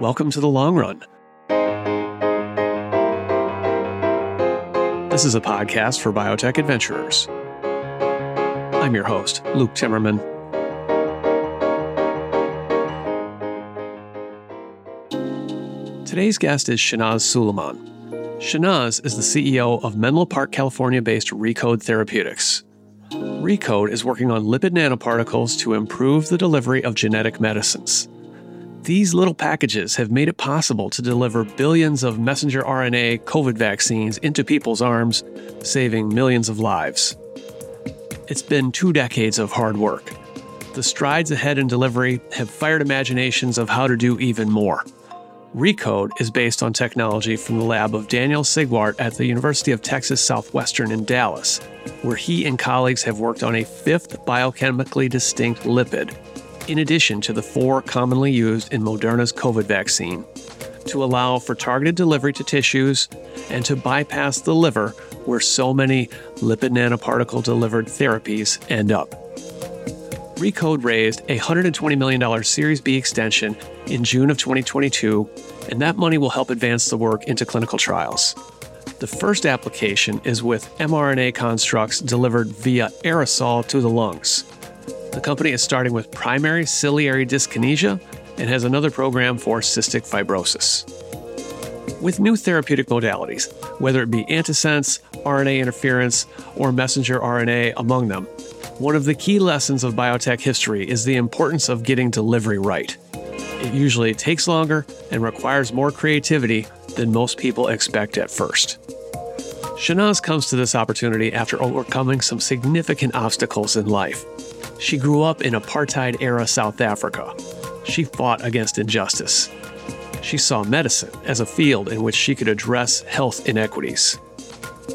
Welcome to The Long Run. This is a podcast for biotech adventurers. I'm your host, Luke Timmerman. Today's guest is Shehnaaz Suliman. Shehnaaz is the CEO of Menlo Park, California-based Recode Therapeutics. Recode is working on lipid nanoparticles to improve the delivery of genetic medicines. These little packages have made it possible to deliver billions of messenger RNA COVID vaccines into people's arms, saving millions of lives. It's been 2 decades of hard work. The strides ahead in delivery have fired imaginations of how to do even more. Recode is based on technology from the lab of Daniel Sigwart at the University of Texas Southwestern in Dallas, where he and colleagues have worked on a 5th biochemically distinct lipid, in addition to the 4 commonly used in Moderna's COVID vaccine, to allow for targeted delivery to tissues and to bypass the liver where so many lipid nanoparticle-delivered therapies end up. Recode raised a $120 million Series B extension in June of 2022, and that money will help advance the work into clinical trials. The first application is with mRNA constructs delivered via aerosol to the lungs. The company is starting with primary ciliary dyskinesia and has another program for cystic fibrosis. With new therapeutic modalities, whether it be antisense, RNA interference, or messenger RNA among them, one of the key lessons of biotech history is the importance of getting delivery right. It usually takes longer and requires more creativity than most people expect at first. Shehnaaz comes to this opportunity after overcoming some significant obstacles in life. She grew up in apartheid-era South Africa. She fought against injustice. She saw medicine as a field in which she could address health inequities.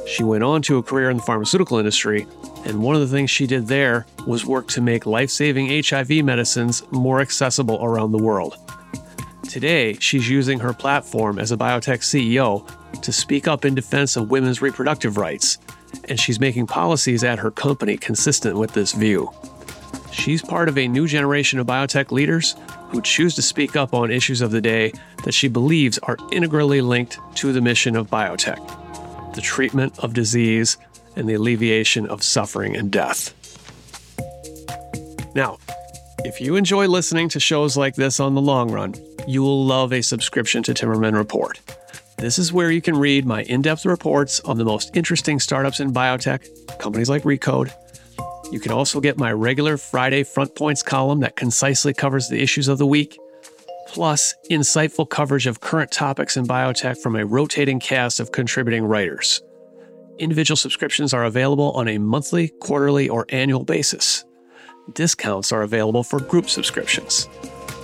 She went on to a career in the pharmaceutical industry, and one of the things she did there was work to make life-saving HIV medicines more accessible around the world. Today, she's using her platform as a biotech CEO to speak up in defense of women's reproductive rights, and she's making policies at her company consistent with this view. She's part of a new generation of biotech leaders who choose to speak up on issues of the day that she believes are integrally linked to the mission of biotech, the treatment of disease and the alleviation of suffering and death. Now, if you enjoy listening to shows like this on The Long Run, you will love a subscription to Timmerman Report. This is where you can read my in-depth reports on the most interesting startups in biotech, companies like Recode. You can also get my regular Friday Front Points column that concisely covers the issues of the week, plus insightful coverage of current topics in biotech from a rotating cast of contributing writers. Individual subscriptions are available on a monthly, quarterly, or annual basis. Discounts are available for group subscriptions.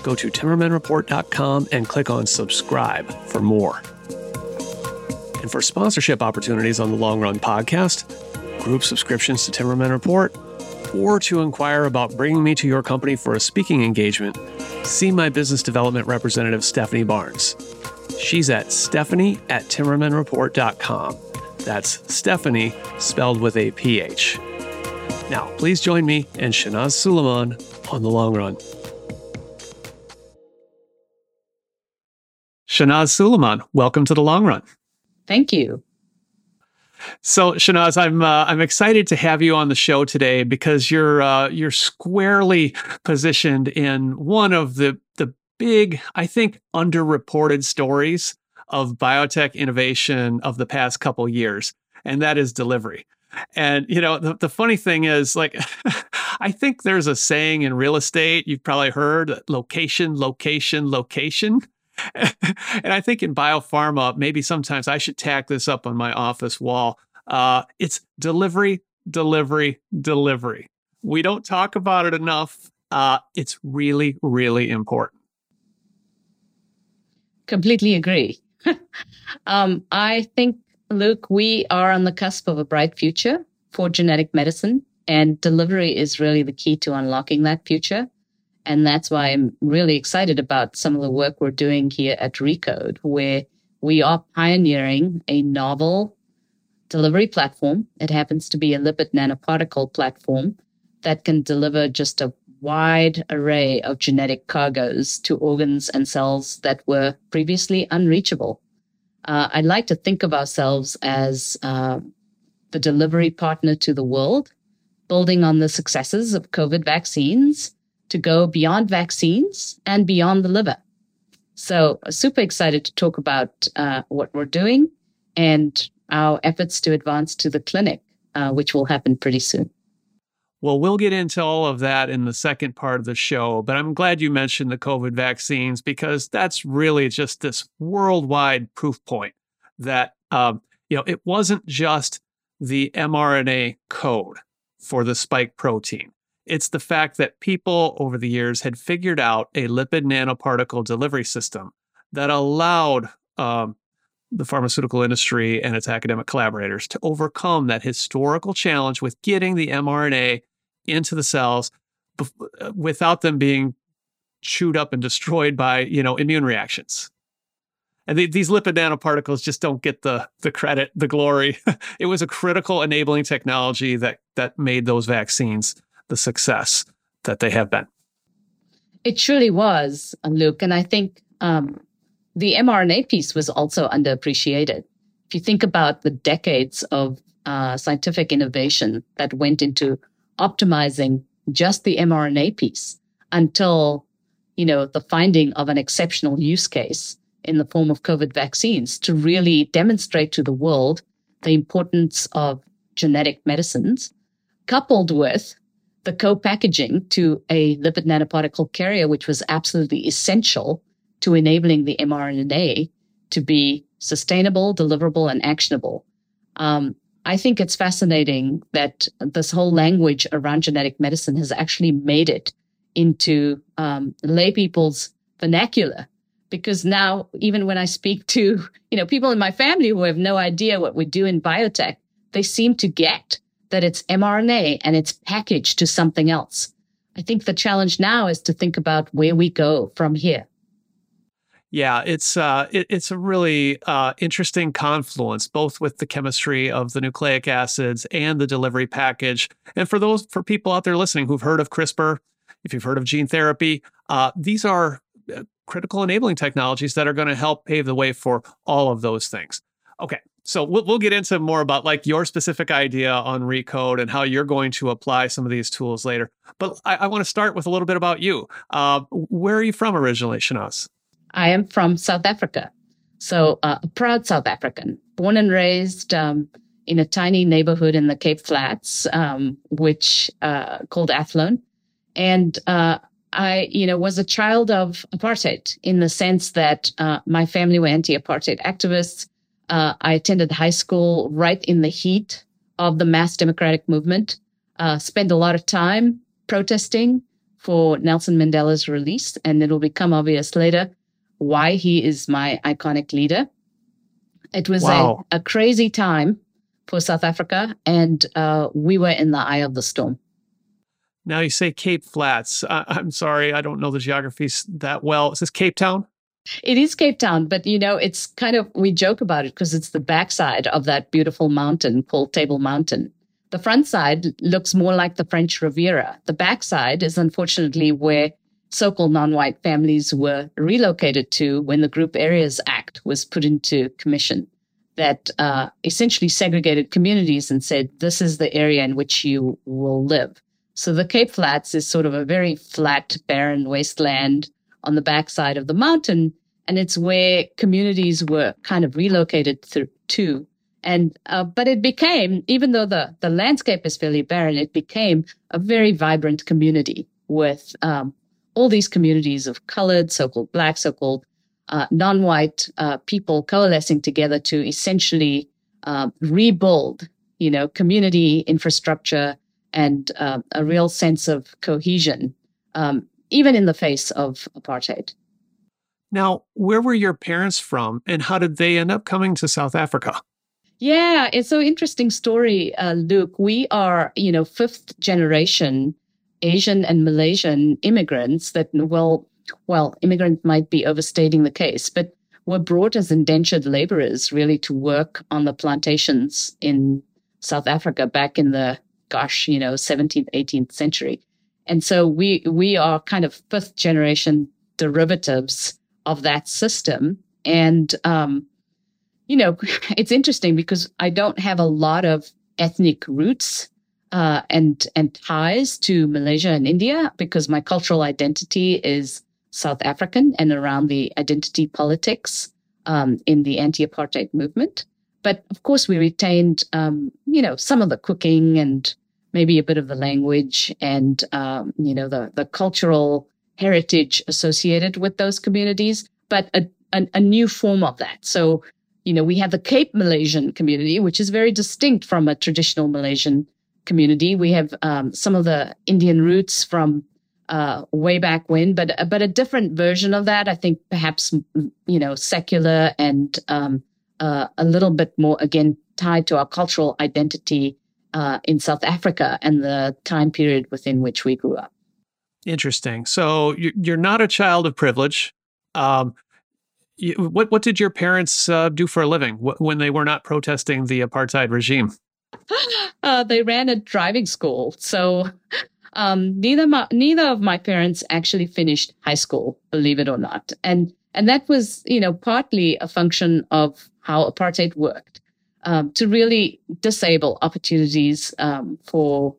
Go to timmermanreport.com and click on subscribe for more. And for sponsorship opportunities on the Long Run podcast, group subscriptions to Timmerman Report, or to inquire about bringing me to your company for a speaking engagement, see my business development representative, Stephanie Barnes. She's at stephanie@timmermanreport.com. That's Stephanie, spelled with a PH. Now, please join me and Shehnaaz Suliman on The Long Run. Shehnaaz Suliman, welcome to The Long Run. Thank you. So, Shehnaaz, I'm excited to have you on the show today because you're squarely positioned in one of the big, I think, underreported stories of biotech innovation of the past couple years, and that is delivery. And, you know, the funny thing is, like, I think there's a saying in real estate, you've probably heard, location, location, location. And I think in biopharma, maybe sometimes I should tack this up on my office wall. It's delivery, delivery, delivery. We don't talk about it enough. It's really, really important. Completely agree. I think, Luke, we are on the cusp of a bright future for genetic medicine, and delivery is really the key to unlocking that future. And that's why I'm really excited about some of the work we're doing here at Recode, where we are pioneering a novel delivery platform. It happens to be a lipid nanoparticle platform that can deliver just a wide array of genetic cargoes to organs and cells that were previously unreachable. I like to think of ourselves as the delivery partner to the world, building on the successes of COVID vaccines to go beyond vaccines and beyond the liver. So super excited to talk about what we're doing and our efforts to advance to the clinic, which will happen pretty soon. Well, we'll get into all of that in the second part of the show, but I'm glad you mentioned the COVID vaccines because that's really just this worldwide proof point that, it wasn't just the mRNA code for the spike protein. It's the fact that people over the years had figured out a lipid nanoparticle delivery system that allowed the pharmaceutical industry and its academic collaborators to overcome that historical challenge with getting the mRNA into the cells without them being chewed up and destroyed by, immune reactions. And these lipid nanoparticles just don't get the credit, the glory. It was a critical enabling technology that made those vaccines the success that they have been. It truly was, Luke. And I think the mRNA piece was also underappreciated. If you think about the decades of scientific innovation that went into optimizing just the mRNA piece until, the finding of an exceptional use case in the form of COVID vaccines to really demonstrate to the world the importance of genetic medicines, coupled with the co-packaging to a lipid nanoparticle carrier, which was absolutely essential to enabling the mRNA to be sustainable, deliverable, and actionable. I think it's fascinating that this whole language around genetic medicine has actually made it into lay people's vernacular. Because now, even when I speak to, people in my family who have no idea what we do in biotech, they seem to get that it's mRNA and it's packaged to something else. I think the challenge now is to think about where we go from here. Yeah, it's a really interesting confluence, both with the chemistry of the nucleic acids and the delivery package. And for people out there listening who've heard of CRISPR, if you've heard of gene therapy, these are critical enabling technologies that are going to help pave the way for all of those things. Okay, so we'll get into more about your specific idea on Recode and how you're going to apply some of these tools later. But I want to start with a little bit about you. Where are you from originally, Shehnaaz? I am from South Africa. So a proud South African, born and raised in a tiny neighborhood in the Cape Flats, which called Athlone. And I, was a child of apartheid in the sense that my family were anti-apartheid activists. I attended high school right in the heat of the mass democratic movement, spent a lot of time protesting for Nelson Mandela's release, and it'll become obvious later why he is my iconic leader. It was a crazy time for South Africa, and we were in the eye of the storm. Now you say Cape Flats. I'm sorry, I don't know the geographies that well. Is this Cape Town? It is Cape Town, but it's kind of, we joke about it because it's the backside of that beautiful mountain called Table Mountain. The front side looks more like the French Riviera. The backside is unfortunately where so-called non-white families were relocated to when the Group Areas Act was put into commission that essentially segregated communities and said, this is the area in which you will live. So the Cape Flats is sort of a very flat, barren wasteland on the backside of the mountain, and it's where communities were kind of relocated to. And but it became, even though the landscape is fairly barren, it became a very vibrant community with all these communities of colored, so-called black, so-called non-white people coalescing together to essentially rebuild, community infrastructure, and a real sense of cohesion, even in the face of apartheid. Now, where were your parents from and how did they end up coming to South Africa? Yeah, it's an interesting story, Luke. We are, fifth generation Asian and Malaysian immigrants that, well, immigrant might be overstating the case, but were brought as indentured laborers really to work on the plantations in South Africa back in the 17th, 18th century. And so we are kind of fifth generation derivatives of that system. And, you know, it's interesting because I don't have a lot of ethnic roots and ties to Malaysia and India because my cultural identity is South African and around the identity politics in the anti-apartheid movement. But of course, we retained, you know, some of the cooking and maybe a bit of the language and, you know, the cultural heritage associated with those communities, but a new form of that. So, you know, we have the Cape Malaysian community, which is very distinct from a traditional Malaysian community. We have some of the Indian roots from way back when, but a different version of that. I think perhaps, you know, secular and a little bit more, again, tied to our cultural identity in South Africa and the time period within which we grew up. Interesting. So you're not a child of privilege. What did your parents do for a living when they were not protesting the apartheid regime? They ran a driving school. So neither of my parents actually finished high school, believe it or not. And that was, you know, partly a function of how apartheid worked, to really disable opportunities for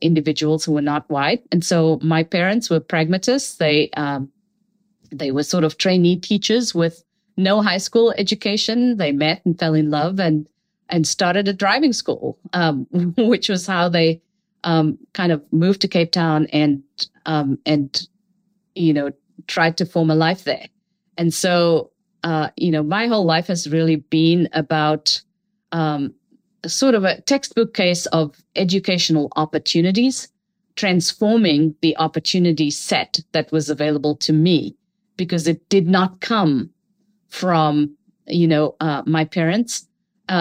individuals who were not white. And so my parents were pragmatists. They were sort of trainee teachers with no high school education. They met and fell in love and started a driving school, which was how they kind of moved to Cape Town and you know, tried to form a life there. And so, you know, my whole life has really been about sort of a textbook case of educational opportunities, transforming the opportunity set that was available to me because it did not come from, you know, my parents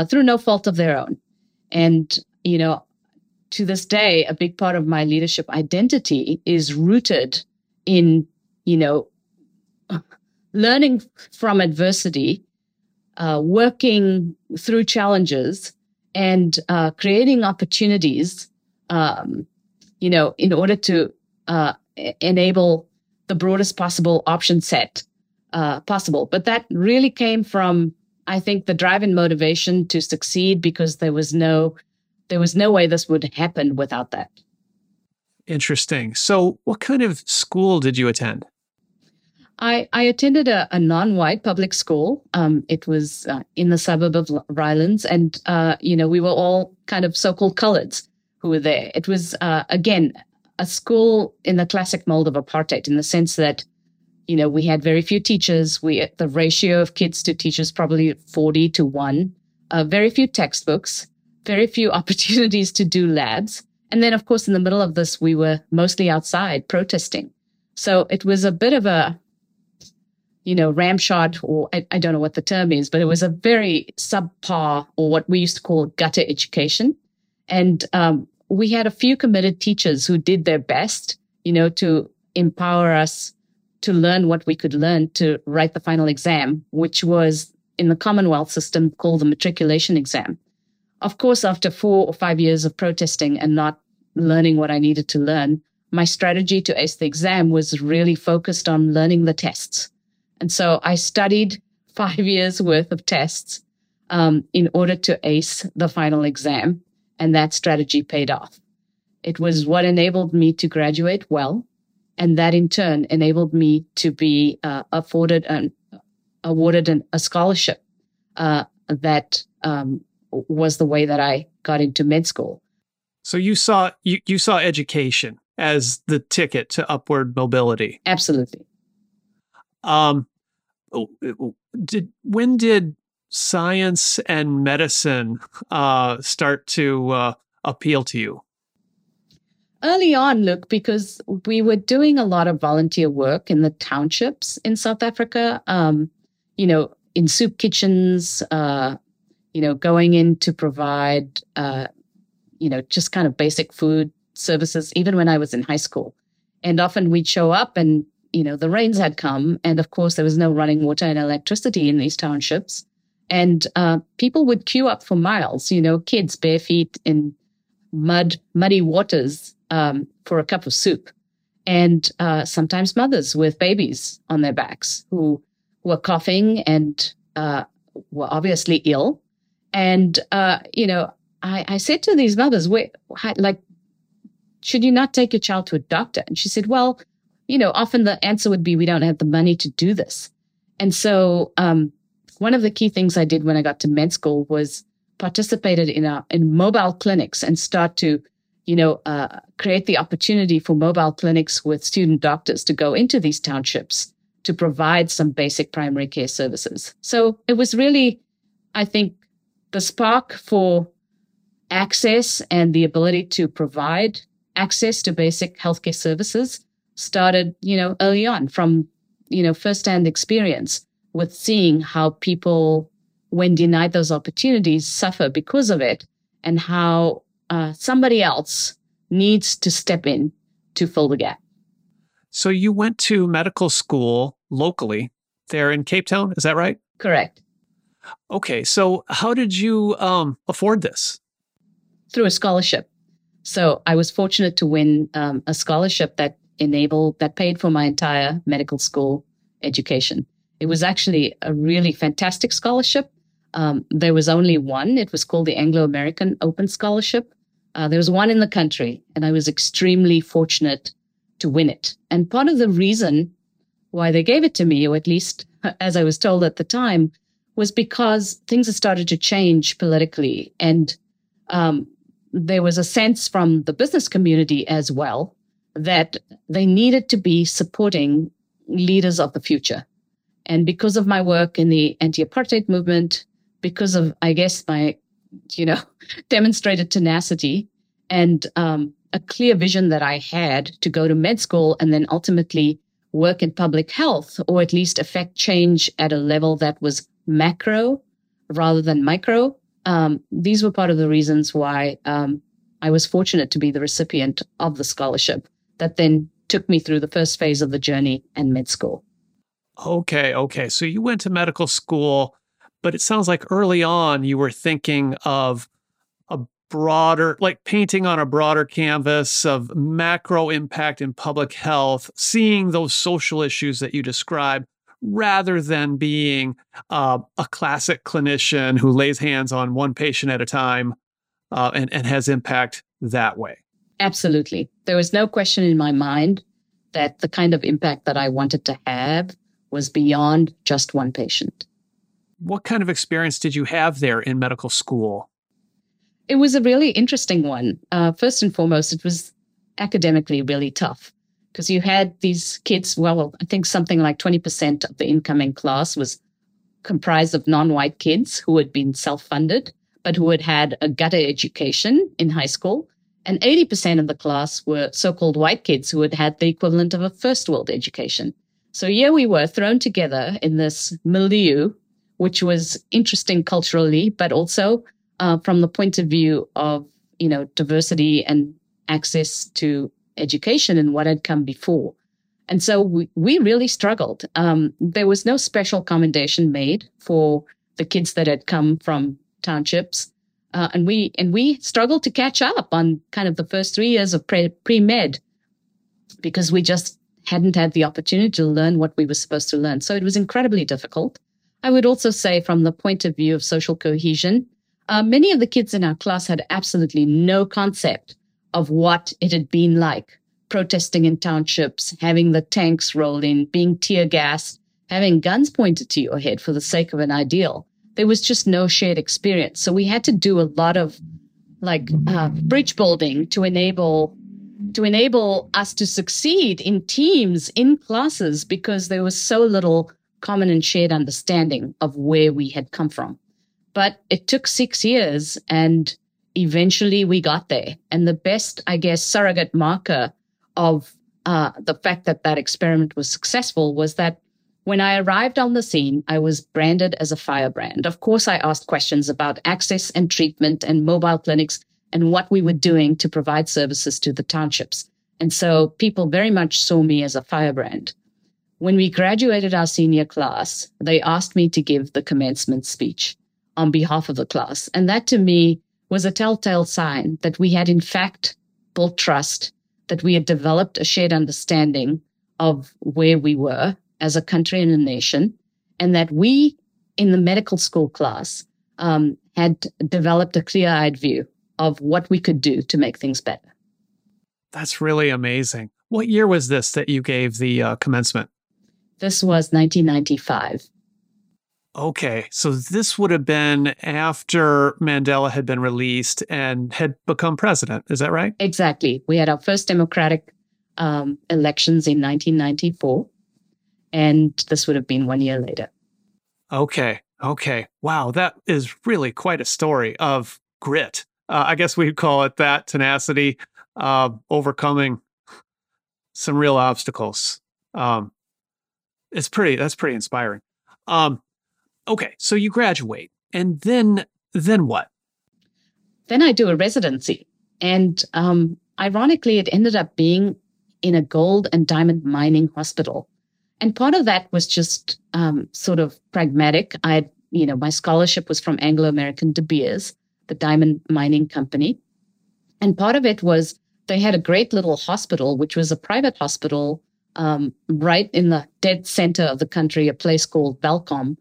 through no fault of their own. And, you know, to this day, a big part of my leadership identity is rooted in, you know, learning from adversity, working through challenges, and creating opportunities, you know, in order to enable the broadest possible option set possible. But that really came from, I think, the drive and motivation to succeed because there was no way this would happen without that. Interesting. So what kind of school did you attend? I attended a non-white public school. It was in the suburb of Rylands. And, you know, we were all kind of so-called coloreds who were there. It was, again, a school in the classic mold of apartheid in the sense that, you know, we had very few teachers. The ratio of kids to teachers probably 40 to 1, very few textbooks, very few opportunities to do labs. And then, of course, in the middle of this, we were mostly outside protesting. So it was a bit of a, you know, ramshot, or I don't know what the term is, but it was a very subpar, or what we used to call gutter education. And we had a few committed teachers who did their best, you know, to empower us to learn what we could learn to write the final exam, which was in the Commonwealth system called the matriculation exam. Of course, after 4 or 5 years of protesting and not learning what I needed to learn, my strategy to ace the exam was really focused on learning the tests. And so I studied 5 years worth of tests in order to ace the final exam. And that strategy paid off. It was what enabled me to graduate well. And that in turn enabled me to be awarded a scholarship that was the way that I got into med school. So you saw education as the ticket to upward mobility. Absolutely. When did science and medicine start to appeal to you? Early on, Luke, because we were doing a lot of volunteer work in the townships in South Africa, you know, in soup kitchens, you know, going in to provide, you know, just kind of basic food services, even when I was in high school. And often we'd show up and, you know, the rains had come. And of course, there was no running water and electricity in these townships. And people would queue up for miles, you know, kids bare feet in muddy waters for a cup of soup. And sometimes mothers with babies on their backs who were coughing and were obviously ill. And, you know, I said to these mothers, wait, like, should you not take your child to a doctor? And she said, well, you know, often the answer would be, we don't have the money to do this. And so one of the key things I did when I got to med school was participated in mobile clinics and start to, you know, create the opportunity for mobile clinics with student doctors to go into these townships to provide some basic primary care services. So it was really, I think, the spark for access and the ability to provide access to basic healthcare services started, you know, early on from, you know, firsthand experience with seeing how people, when denied those opportunities, suffer because of it, and how somebody else needs to step in to fill the gap. So you went to medical school locally there in Cape Town, is that right? Correct. Okay, so how did you afford this? Through a scholarship. So I was fortunate to win a scholarship that paid for my entire medical school education. It was actually a really fantastic scholarship. There was only one. It was called the Anglo American Open Scholarship. There was one in the country, and I was extremely fortunate to win it. And part of the reason why they gave it to me, or at least as I was told at the time, was because things had started to change politically. And there was a sense from the business community as well that they needed to be supporting leaders of the future. And because of my work in the anti-apartheid movement, because of, I guess, my, you know, demonstrated tenacity and a clear vision that I had to go to med school and then ultimately work in public health, or at least affect change at a level that was macro rather than micro. These were part of the reasons why I was fortunate to be the recipient of the scholarship that then took me through the first phase of the journey and med school. Okay. So you went to medical school, but it sounds like early on you were thinking of a broader, like painting on a broader canvas of macro impact in public health, seeing those social issues that you described, rather than being a classic clinician who lays hands on one patient at a time and has impact that way. Absolutely. There was no question in my mind that the kind of impact that I wanted to have was beyond just one patient. What kind of experience did you have there in medical school? It was a really interesting one. First and foremost, it was academically really tough because you had these kids, well, I think something like 20% of the incoming class was comprised of non-white kids who had been self-funded, but who had had a gutter education in high school. And 80% of the class were so-called white kids who had had the equivalent of a first world education. So here we were thrown together in this milieu, which was interesting culturally, but also from the point of view of, you know, diversity and access to education and what had come before. And so we really struggled. There was no special commendation made for the kids that had come from townships. And we struggled to catch up on kind of the first 3 years of pre-med because we just hadn't had the opportunity to learn what we were supposed to learn. So it was incredibly difficult. I would also say from the point of view of social cohesion, many of the kids in our class had absolutely no concept of what it had been like protesting in townships, having the tanks roll in, being tear gassed, having guns pointed to your head for the sake of an ideal. There was just no shared experience. So we had to do a lot of like bridge building to enable us to succeed in teams, in classes, because there was so little common and shared understanding of where we had come from. But it took 6 years and eventually we got there. And the best, I guess, surrogate marker of the fact that that experiment was successful was that when I arrived on the scene, I was branded as a firebrand. Of course, I asked questions about access and treatment and mobile clinics and what we were doing to provide services to the townships. And so people very much saw me as a firebrand. When we graduated our senior class, they asked me to give the commencement speech on behalf of the class. And that to me was a telltale sign that we had in fact built trust that we had developed a shared understanding of where we were as a country and a nation, and that we, in the medical school class, had developed a clear-eyed view of what we could do to make things better. That's really amazing. What year was this that you gave the commencement? This was 1995. Okay, so this would have been after Mandela had been released and had become president. Is that right? Exactly. We had our first democratic elections in 1994, and this would have been 1 year later. Okay. Wow, that is really quite a story of grit. I guess we'd call it that, tenacity, overcoming some real obstacles. That's pretty inspiring. Okay, so you graduate, and then what? Then I do a residency. And ironically, it ended up being in a gold and diamond mining hospital. And part of that was just sort of pragmatic. My scholarship was from Anglo American De Beers, the diamond mining company. And part of it was they had a great little hospital, which was a private hospital right in the dead center of the country, a place called Balcom,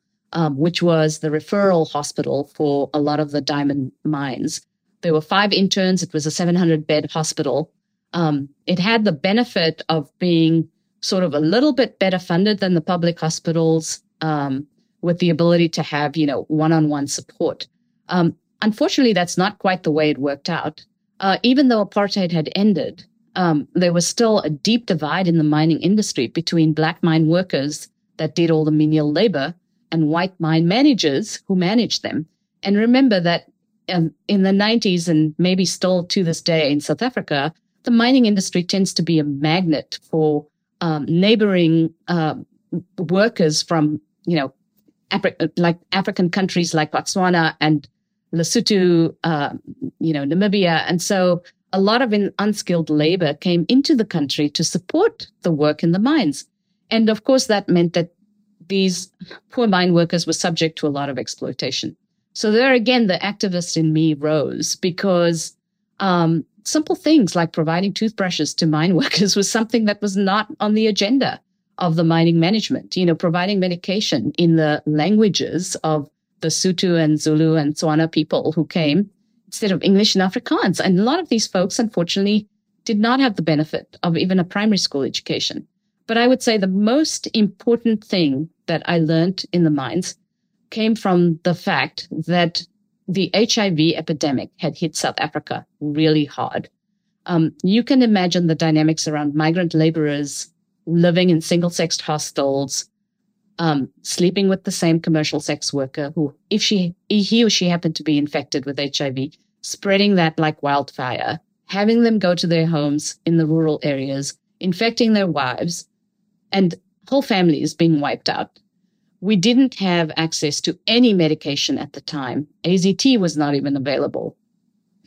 which was the referral hospital for a lot of the diamond mines. There were 5 interns. It was a 700-bed hospital. It had the benefit of being sort of a little bit better funded than the public hospitals, with the ability to have, one-on-one support. Unfortunately, that's not quite the way it worked out. Even though apartheid had ended, there was still a deep divide in the mining industry between black mine workers that did all the menial labor and white mine managers who managed them. And remember that in the 90s, and maybe still to this day in South Africa, the mining industry tends to be a magnet for neighboring workers from, African countries like Botswana and Lesotho, Namibia. And so a lot of unskilled labor came into the country to support the work in the mines. And of course, that meant that these poor mine workers were subject to a lot of exploitation. So there again, the activist in me rose because simple things like providing toothbrushes to mine workers was something that was not on the agenda of the mining management. Providing medication in the languages of the Sotho and Zulu and Tswana people who came instead of English and Afrikaans. And a lot of these folks, unfortunately, did not have the benefit of even a primary school education. But I would say the most important thing that I learned in the mines came from the fact that the HIV epidemic had hit South Africa really hard. You can imagine the dynamics around migrant laborers living in single-sex hostels, sleeping with the same commercial sex worker who, if he or she happened to be infected with HIV, spreading that like wildfire, having them go to their homes in the rural areas, infecting their wives, and whole families being wiped out. We didn't have access to any medication at the time. AZT was not even available.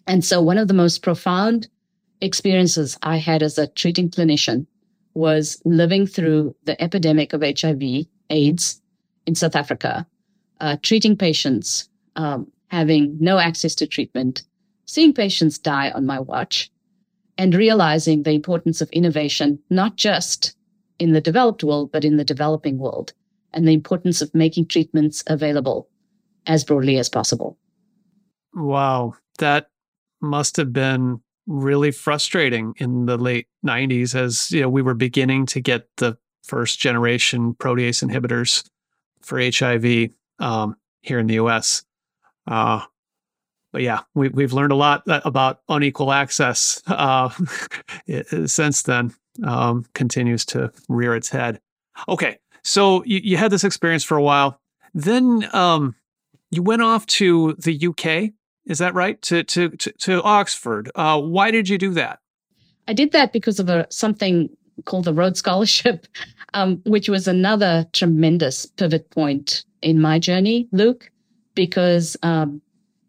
And so one of the most profound experiences I had as a treating clinician was living through the epidemic of HIV/AIDS in South Africa, treating patients, having no access to treatment, seeing patients die on my watch, and realizing the importance of innovation, not just in the developed world, but in the developing world, and the importance of making treatments available as broadly as possible. Wow, that must have been really frustrating in the late 90s as we were beginning to get the first generation protease inhibitors for HIV here in the US. But yeah, we've learned a lot about unequal access since then, continues to rear its head. Okay. So you had this experience for a while. Then you went off to the UK. Is that right? To Oxford. Why did you do that? I did that because of something called the Rhodes Scholarship, which was another tremendous pivot point in my journey, Luke, because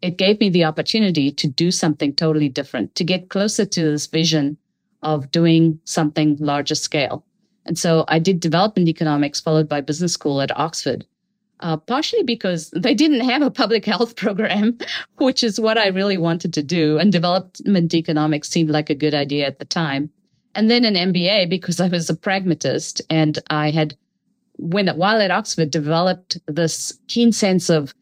it gave me the opportunity to do something totally different, to get closer to this vision of doing something larger scale. And so I did development economics followed by business school at Oxford, partially because they didn't have a public health program, which is what I really wanted to do. And development economics seemed like a good idea at the time. and then an MBA because I was a pragmatist. And I had, while at Oxford, developed this keen sense of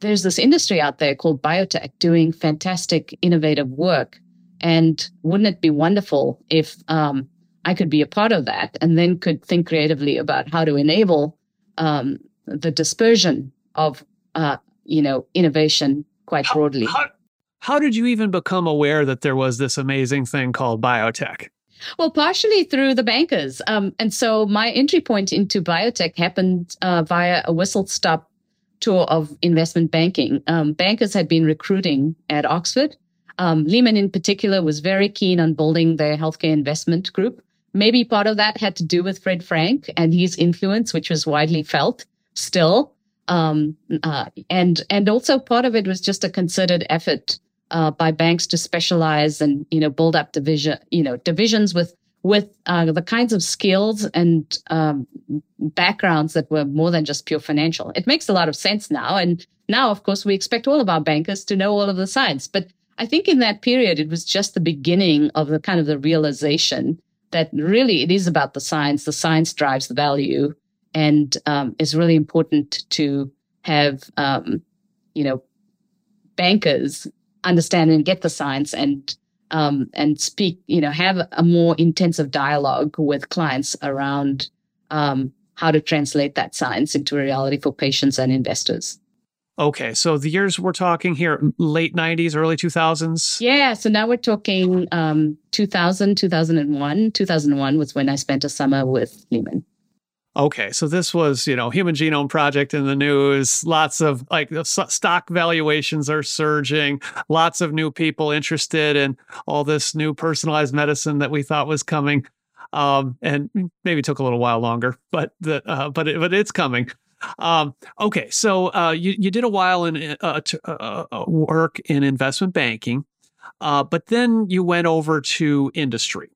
there's this industry out there called biotech doing fantastic, innovative work. And wouldn't it be wonderful if I could be a part of that, and then could think creatively about how to enable the dispersion of, innovation quite broadly. How did you even become aware that there was this amazing thing called biotech? Well, partially through the bankers. And so my entry point into biotech happened via a whistle-stop tour of investment banking. Bankers had been recruiting at Oxford. Lehman in particular was very keen on building their healthcare investment group. Maybe part of that had to do with Fred Frank and his influence, which was widely felt still. And also part of it was just a concerted effort by banks to specialize and, build up divisions with the kinds of skills and backgrounds that were more than just pure financial. It makes a lot of sense now. And now, of course, we expect all of our bankers to know all of the science. But I think in that period, it was just the beginning of the kind of the realization that really it is about the science. The science drives the value, and it's really important to have, bankers understand and get the science and speak, have a more intensive dialogue with clients around how to translate that science into a reality for patients and investors. Okay, so the years we're talking here, late 90s, early 2000s? Yeah, so now we're talking 2000, 2001. 2001 was when I spent a summer with Lehman. Okay, so this was, Human Genome Project in the news. Lots of, stock valuations are surging. Lots of new people interested in all this new personalized medicine that we thought was coming. And maybe took a little while longer, but it's coming. Okay, so you did a while in work in investment banking, but then you went over to industry.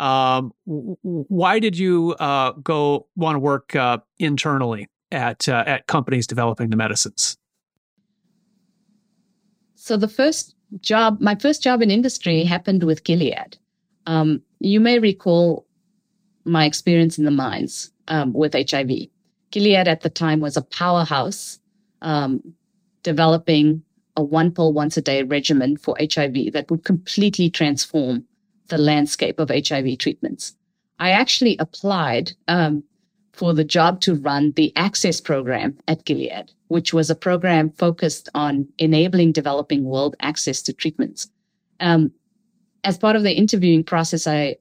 Why did you want to work internally at companies developing the medicines? So my first job in industry happened with Gilead. You may recall my experience in the mines with HIV. Gilead at the time was a powerhouse developing a one-pill once-a-day regimen for HIV that would completely transform the landscape of HIV treatments. I actually applied for the job to run the Access program at Gilead, which was a program focused on enabling developing world access to treatments. As part of the interviewing process, I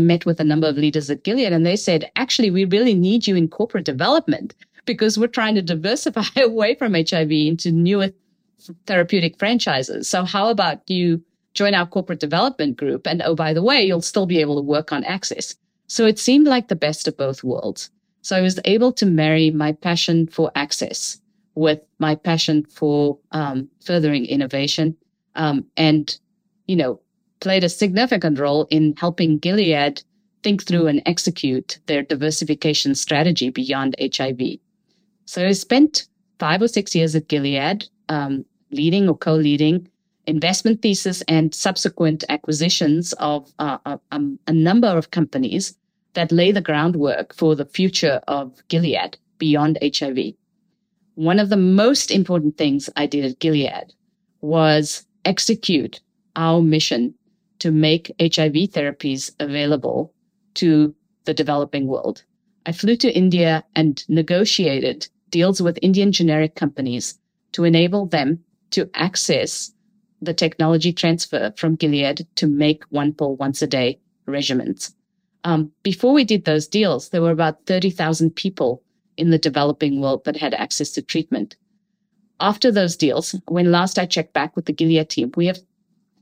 met with a number of leaders at Gilead, and they said, actually, we really need you in corporate development because we're trying to diversify away from HIV into newer therapeutic franchises. So how about you join our corporate development group? And oh, by the way, you'll still be able to work on access. So it seemed like the best of both worlds. So I was able to marry my passion for access with my passion for furthering innovation and played a significant role in helping Gilead think through and execute their diversification strategy beyond HIV. So I spent 5 or 6 years at Gilead, leading or co-leading investment thesis and subsequent acquisitions of a number of companies that lay the groundwork for the future of Gilead beyond HIV. One of the most important things I did at Gilead was execute our mission to make HIV therapies available to the developing world. I flew to India and negotiated deals with Indian generic companies to enable them to access the technology transfer from Gilead to make one-pill once-a-day regimens. Before we did those deals, there were about 30,000 people in the developing world that had access to treatment. After those deals, when last I checked back with the Gilead team, we have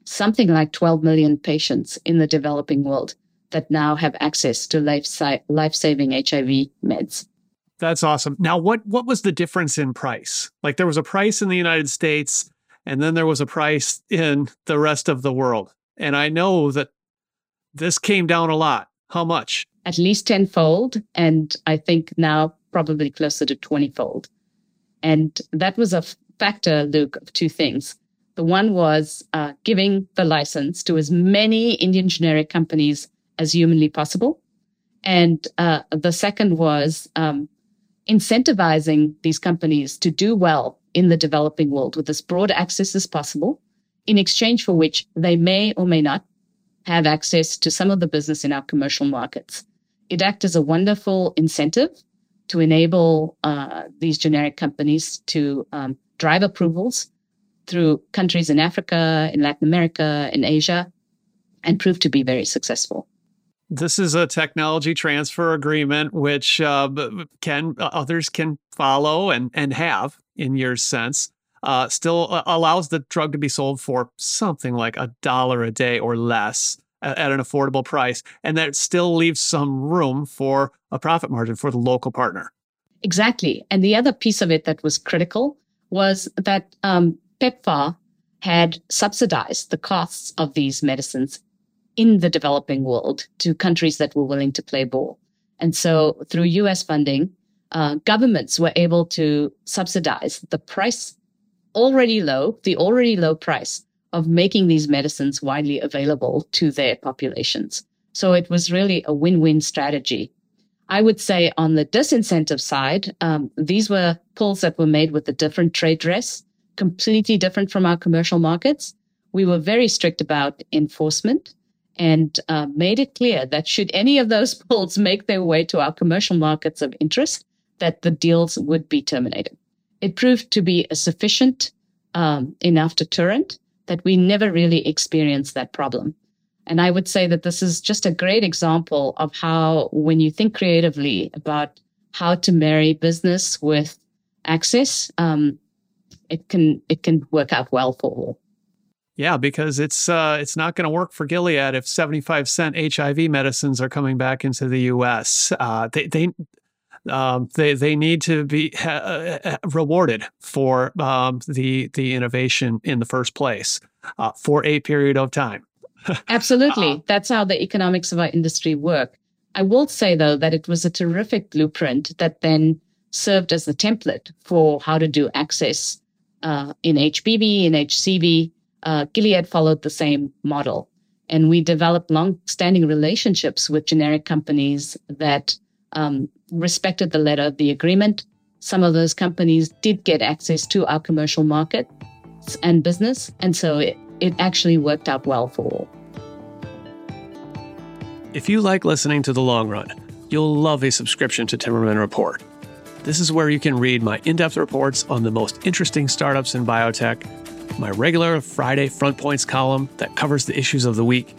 something like 12 million patients in the developing world that now have access to life-saving HIV meds. That's awesome. Now, what was the difference in price? Like, there was a price in the United States, and then there was a price in the rest of the world. And I know that this came down a lot. How much? At least tenfold, and I think now probably closer to 20-fold. And that was a factor, Luke, of two things. The one was giving the license to as many Indian generic companies as humanly possible. And the second was incentivizing these companies to do well in the developing world with as broad access as possible, in exchange for which they may or may not have access to some of the business in our commercial markets. It acts as a wonderful incentive to enable these generic companies to drive approvals through countries in Africa, in Latin America, in Asia, and prove to be very successful. This is a technology transfer agreement, which others can follow and have, in your sense. Still allows the drug to be sold for something like $1 a day or less at an affordable price. And that still leaves some room for a profit margin for the local partner. Exactly. And the other piece of it that was critical was that PEPFAR had subsidized the costs of these medicines in the developing world to countries that were willing to play ball. And so through U.S. funding, governments were able to subsidize the price already low price of making these medicines widely available to their populations. So it was really a win-win strategy. I would say on the disincentive side, these were pulls that were made with a different trade dress, completely different from our commercial markets. We were very strict about enforcement and made it clear that should any of those pulls make their way to our commercial markets of interest, that the deals would be terminated. It proved to be a sufficient enough deterrent that we never really experienced that problem. And I would say that this is just a great example of how, when you think creatively about how to marry business with access, it can work out well for all. Yeah, because it's not going to work for Gilead if 75-cent HIV medicines are coming back into the U.S. They need to be rewarded for the innovation in the first place for a period of time. Absolutely. That's how the economics of our industry work. I will say, though, that it was a terrific blueprint that then served as the template for how to do access in HBV, in HCV. Gilead followed the same model. And we developed long-standing relationships with generic companies that respected the letter of the agreement. Some of those companies did get access to our commercial market and business, and so it actually worked out well for all. If you like listening to The Long Run, you'll love a subscription to Timmerman Report. This is where you can read my in-depth reports on the most interesting startups in biotech, my regular Friday Front Points column that covers the issues of the week,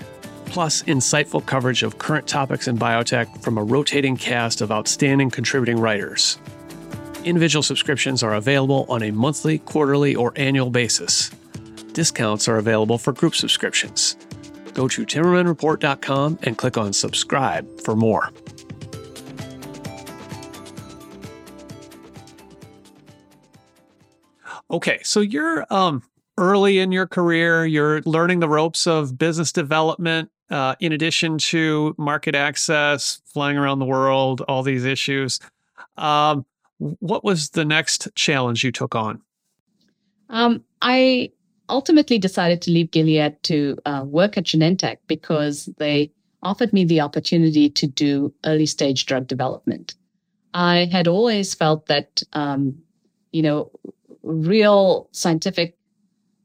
plus insightful coverage of current topics in biotech from a rotating cast of outstanding contributing writers. Individual subscriptions are available on a monthly, quarterly, or annual basis. Discounts are available for group subscriptions. Go to timmermanreport.com and click on subscribe for more. Okay, so you're early in your career, you're learning the ropes of business development, in addition to market access, flying around the world, all these issues. What was the next challenge you took on? I ultimately decided to leave Gilead to work at Genentech because they offered me the opportunity to do early stage drug development. I had always felt that, real scientific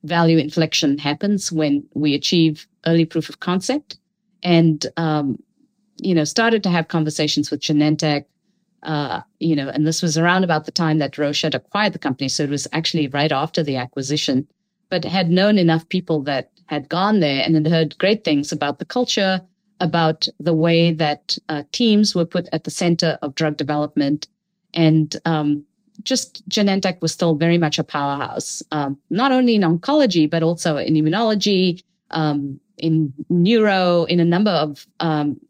value inflection happens when we achieve early proof of concept, and, started to have conversations with Genentech, and this was around about the time that Roche had acquired the company. So it was actually right after the acquisition, but had known enough people that had gone there and had heard great things about the culture, about the way that teams were put at the center of drug development. And, just Genentech was still very much a powerhouse, not only in oncology, but also in immunology, in neuro, in a number of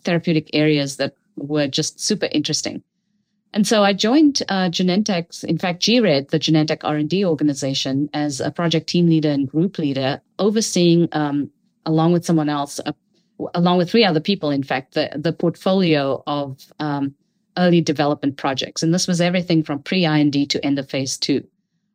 therapeutic areas that were just super interesting. And so I joined Genentech's, in fact, GRED, the Genentech R&D organization, as a project team leader and group leader, overseeing, along with someone else, along with three other people, in fact, the portfolio of early development projects. And this was everything from pre-IND to end of phase two.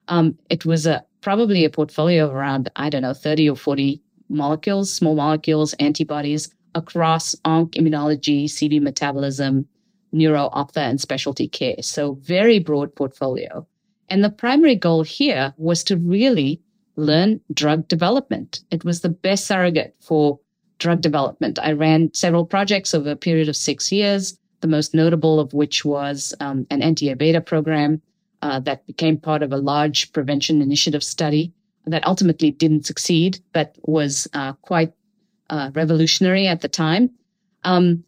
It was probably a portfolio of around, 30 or 40 molecules, small molecules, antibodies, across onc, immunology, CV metabolism, neuro, ophtha, and specialty care. So very broad portfolio. And the primary goal here was to really learn drug development. It was the best surrogate for drug development. I ran several projects over a period of 6 years, the most notable of which was an anti-A-beta program that became part of a large prevention initiative study that ultimately didn't succeed, but was quite revolutionary at the time. And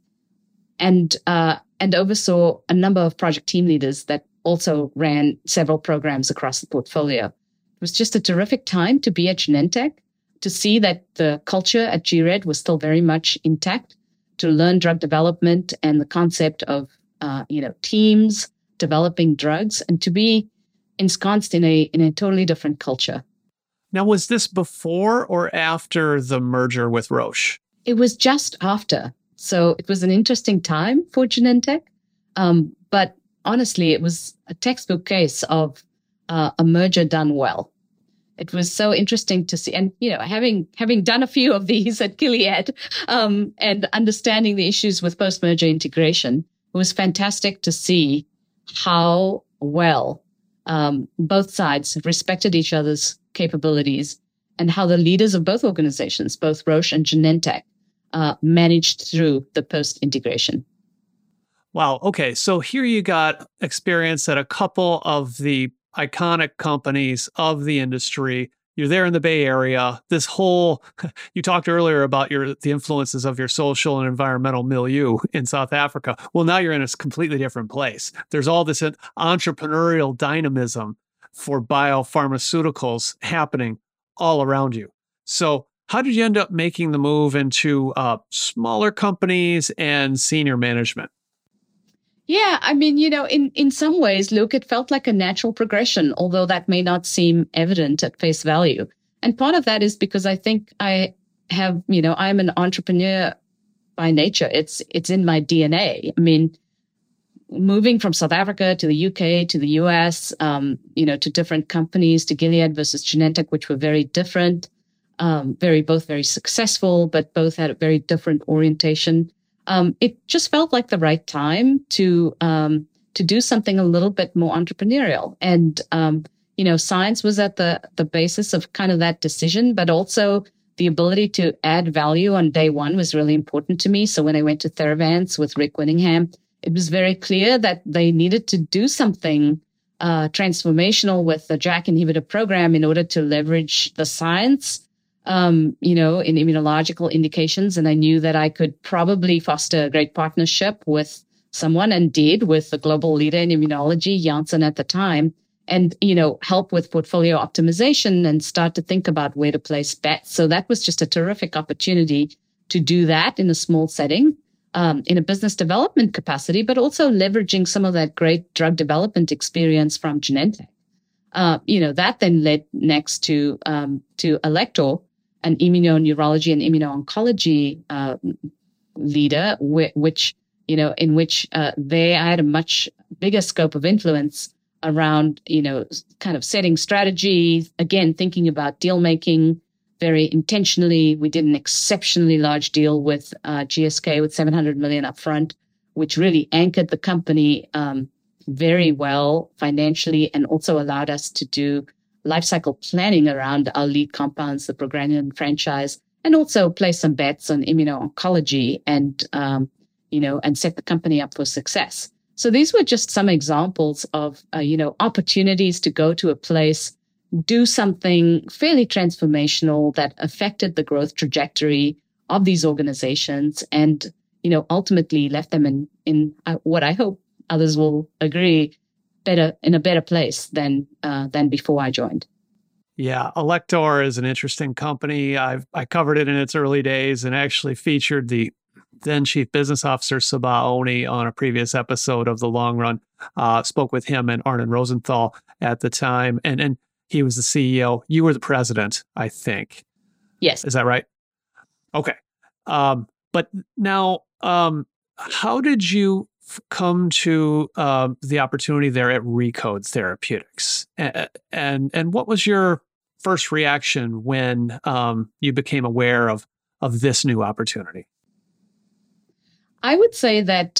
oversaw a number of project team leaders that also ran several programs across the portfolio. It was just a terrific time to be at Genentech, to see that the culture at GRED was still very much intact, to learn drug development and the concept of teams developing drugs, and to be ensconced in a totally different culture. Now, was this before or after the merger with Roche? It was just after. So it was an interesting time for Genentech. But honestly, it was a textbook case of a merger done well. It was so interesting to see. And, having done a few of these at Gilead and understanding the issues with post-merger integration, it was fantastic to see how well both sides respected each other's capabilities and how the leaders of both organizations, both Roche and Genentech, managed through the post-integration. Wow. Okay. So here you got experience at a couple of the iconic companies of the industry. You're there in the Bay Area. This whole, you talked earlier about the influences of your social and environmental milieu in South Africa. Well, now you're in a completely different place. There's all this entrepreneurial dynamism for biopharmaceuticals happening all around you. So how did you end up making the move into smaller companies and senior management? Yeah, I mean, in some ways, Luke, it felt like a natural progression, although that may not seem evident at face value. And part of that is because I think I have, I'm an entrepreneur by nature. It's in my DNA. I mean, moving from South Africa to the UK, to the US, to different companies, to Gilead versus Genentech, which were very different, both very successful, but both had a very different orientation. It just felt like the right time to do something a little bit more entrepreneurial. And, science was at the basis of kind of that decision, but also the ability to add value on day one was really important to me. So when I went to Theravance with Rick Winningham, it was very clear that they needed to do something transformational with the JAK inhibitor program in order to leverage the science in immunological indications. And I knew that I could probably foster a great partnership with someone, and did, with the global leader in immunology, Janssen at the time, and, help with portfolio optimization and start to think about where to place bets. So that was just a terrific opportunity to do that in a small setting, in a business development capacity, but also leveraging some of that great drug development experience from Genentech. That then led next to Alector, an immunoneurology and immuno-oncology leader, I had a much bigger scope of influence around, kind of setting strategy, again, thinking about deal-making very intentionally. We did an exceptionally large deal with GSK with $700 million upfront, which really anchored the company very well financially, and also allowed us to do lifecycle planning around our lead compounds, the progranulin franchise, and also place some bets on immuno-oncology and set the company up for success. So these were just some examples of, opportunities to go to a place, do something fairly transformational that affected the growth trajectory of these organizations and, ultimately left them in what I hope others will agree, in a better place than before I joined. Yeah, Alector is an interesting company. I covered it in its early days and actually featured the then Chief Business Officer Sabah Oni on a previous episode of The Long Run. Spoke with him and Arnon Rosenthal at the time, and he was the CEO. You were the president, I think. Yes, is that right? Okay, but now, how did you come to the opportunity there at Recode Therapeutics? And what was your first reaction when you became aware of this new opportunity? I would say that,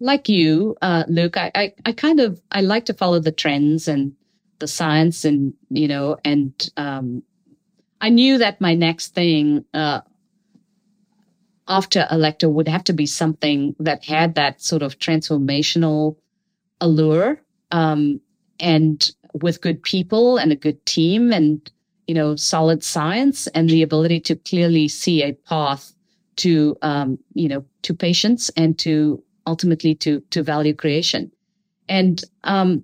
like you, Luke, I like to follow the trends and the science and, I knew that my next thing after Alector would have to be something that had that sort of transformational allure and with good people and a good team and, solid science and the ability to clearly see a path to, to patients and to ultimately to value creation. And I,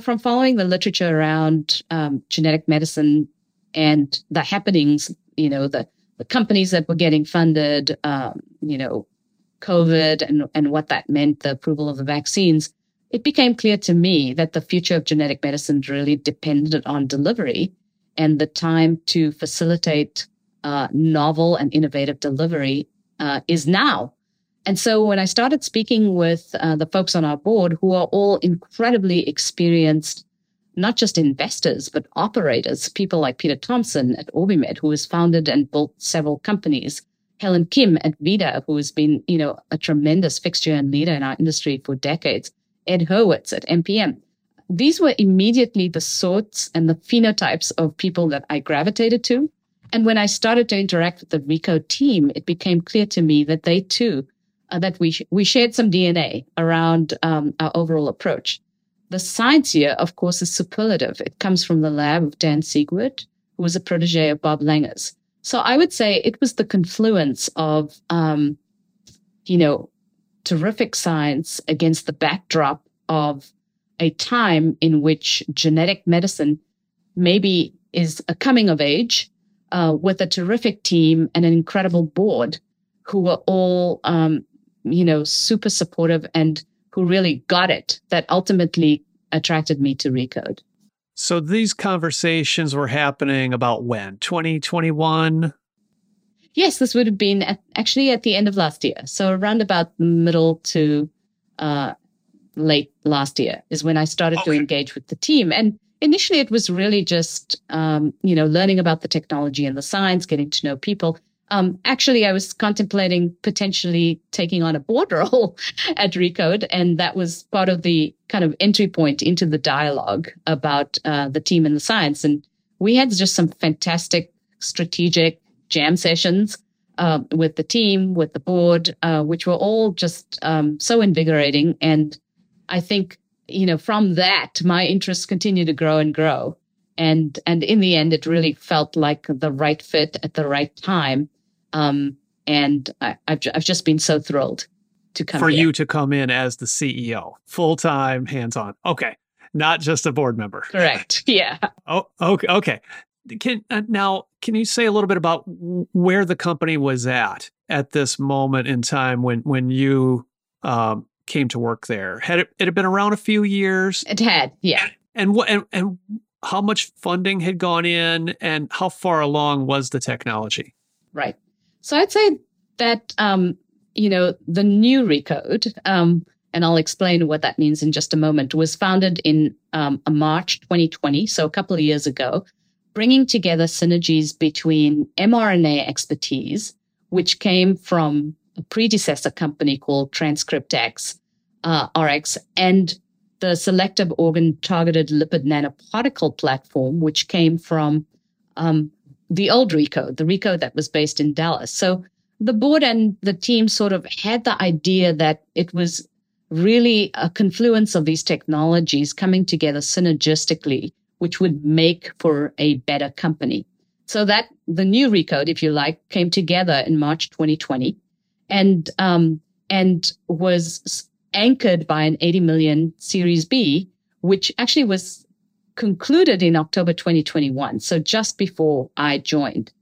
from following the literature around genetic medicine and the happenings, the companies that were getting funded, COVID and what that meant, the approval of the vaccines, it became clear to me that the future of genetic medicine really depended on delivery and the time to facilitate novel and innovative delivery is now. And so when I started speaking with the folks on our board who are all incredibly experienced, not just investors, but operators, people like Peter Thompson at OrbiMed, who has founded and built several companies, Helen Kim at Vida, who has been, a tremendous fixture and leader in our industry for decades, Ed Hurwitz at MPM. These were immediately the sorts and the phenotypes of people that I gravitated to. And when I started to interact with the Recode team, it became clear to me that they too, that we shared some DNA around our overall approach. The science here, of course, is superlative. It comes from the lab of Dan Sigwart, who was a protege of Bob Langer's. So I would say it was the confluence of, terrific science against the backdrop of a time in which genetic medicine maybe is a coming of age with a terrific team and an incredible board who were all, super supportive and who really got it, that ultimately attracted me to Recode. So these conversations were happening about when? 2021? Yes, this would have been at the end of last year. So around about middle to late last year is when I started to engage with the team. And initially it was really just, learning about the technology and the science, getting to know people. Actually, I was contemplating potentially taking on a board role at Recode, and that was part of the kind of entry point into the dialogue about the team and the science. And we had just some fantastic strategic jam sessions with the team, with the board, which were all just so invigorating. And I think, from that, my interests continue to grow and grow. And in the end, it really felt like the right fit at the right time. And I've just been so thrilled to come for you to come in as the CEO, full-time, hands-on. Okay. Not just a board member. Correct. Yeah. Okay. Can you say a little bit about where the company was at this moment in time when you came to work there? Had it been around a few years? It had, yeah. And how much funding had gone in and how far along was the technology? Right. So I'd say that, the new Recode, and I'll explain what that means in just a moment, was founded in March 2020, so a couple of years ago, bringing together synergies between mRNA expertise, which came from a predecessor company called TranscriptX, RX, and the selective organ-targeted lipid nanoparticle platform, which came from the old Recode, the Recode that was based in Dallas. So the board and the team sort of had the idea that it was really a confluence of these technologies coming together synergistically, which would make for a better company. So that the new Recode, if you like, came together in March 2020 and was anchored by an $80 million Series B, which actually was concluded in October 2021, so just before I joined.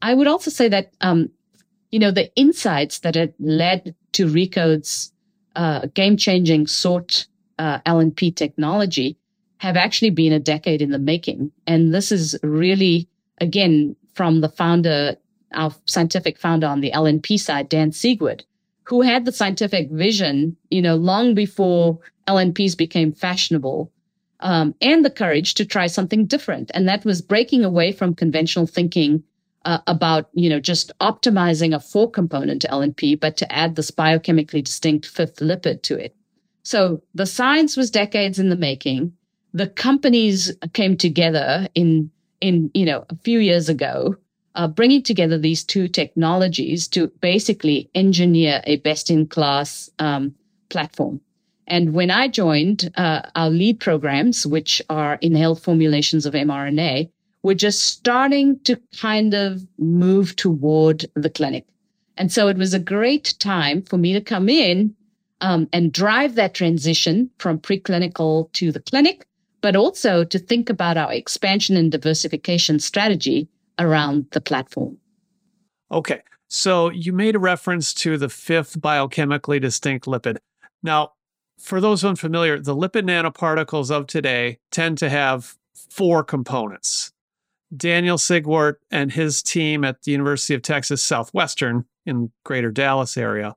I would also say that, the insights that had led to Recode's game-changing SORT LNP technology have actually been a decade in the making. And this is really, again, from the founder, our scientific founder on the LNP side, Dan Sigwart, who had the scientific vision, long before LNPs became fashionable, and the courage to try something different. And that was breaking away from conventional thinking about, you know, just optimizing a 4-component LNP, but to add this biochemically distinct 5th lipid to it. So the science was decades in the making. The companies came together in you know, a few years ago, bringing together these two technologies to basically engineer a best-in-class platform. And when I joined, our lead programs, which are inhaled formulations of mRNA, were just starting to kind of move toward the clinic. And so it was a great time for me to come in and drive that transition from preclinical to the clinic, but also to think about our expansion and diversification strategy around the platform. Okay, so you made a reference to the 5th biochemically distinct lipid. Now, for those unfamiliar, the lipid nanoparticles of today tend to have 4 components. Daniel Sigwart and his team at the University of Texas Southwestern in greater Dallas area,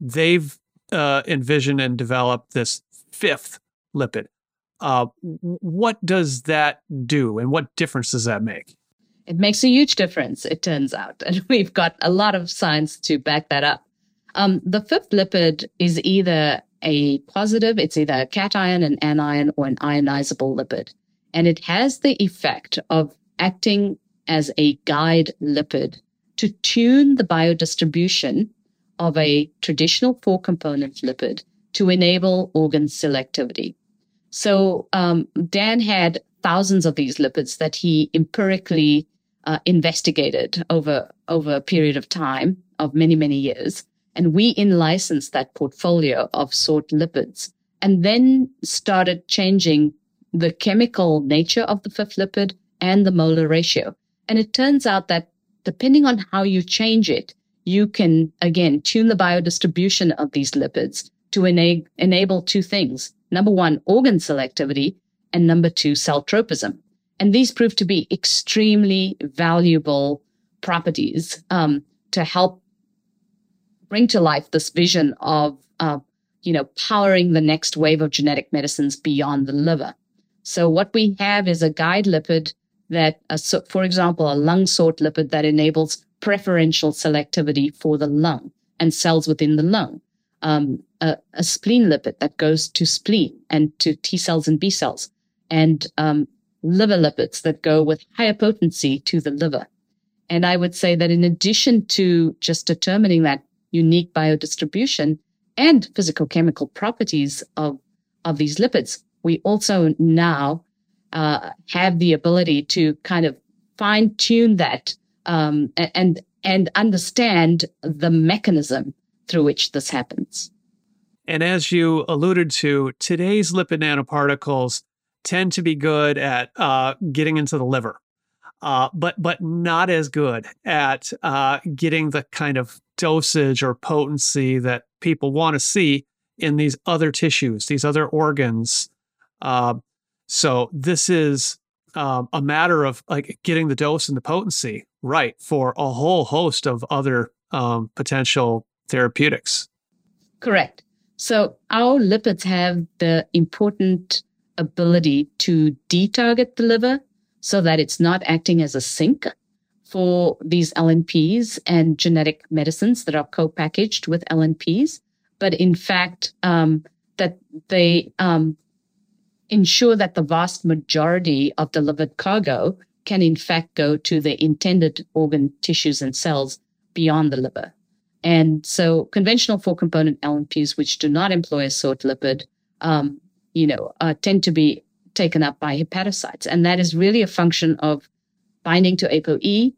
they've envisioned and developed this 5th lipid. What does that do and what difference does that make? It makes a huge difference, it turns out. And we've got a lot of science to back that up. The 5th lipid is either a positive, it's either a cation, an anion, or an ionizable lipid. And it has the effect of acting as a guide lipid to tune the biodistribution of a traditional 4-component lipid to enable organ selectivity. So Dan had thousands of these lipids that he empirically investigated over a period of time of many, many years. And we in-licensed that portfolio of SORT lipids and then started changing the chemical nature of the 5th lipid and the molar ratio. And it turns out that depending on how you change it, you can, again, tune the biodistribution of these lipids to enable 2 things. Number 1, organ selectivity, and number 2, cell tropism. And these prove to be extremely valuable properties to help bring to life this vision of, you know, powering the next wave of genetic medicines beyond the liver. So what we have is a guide lipid that, for example, a lung SORT lipid that enables preferential selectivity for the lung and cells within the lung, a spleen lipid that goes to spleen and to T cells and B cells, and liver lipids that go with higher potency to the liver. And I would say that in addition to just determining that unique biodistribution and physicochemical properties of these lipids, we also now have the ability to kind of fine-tune that and understand the mechanism through which this happens. And as you alluded to, today's lipid nanoparticles tend to be good at getting into the liver, but not as good at getting the kind of dosage or potency that people want to see in these other tissues, these other organs. So this is a matter of like getting the dose and the potency right for a whole host of other potential therapeutics. Correct. So our lipids have the important ability to detarget the liver so that it's not acting as a sink for these LNPs and genetic medicines that are co-packaged with LNPs, but in fact, that they ensure that the vast majority of delivered cargo can in fact go to the intended organ tissues and cells beyond the liver. And so conventional 4-component LNPs, which do not employ a SORT lipid, tend to be taken up by hepatocytes. And that is really a function of binding to ApoE,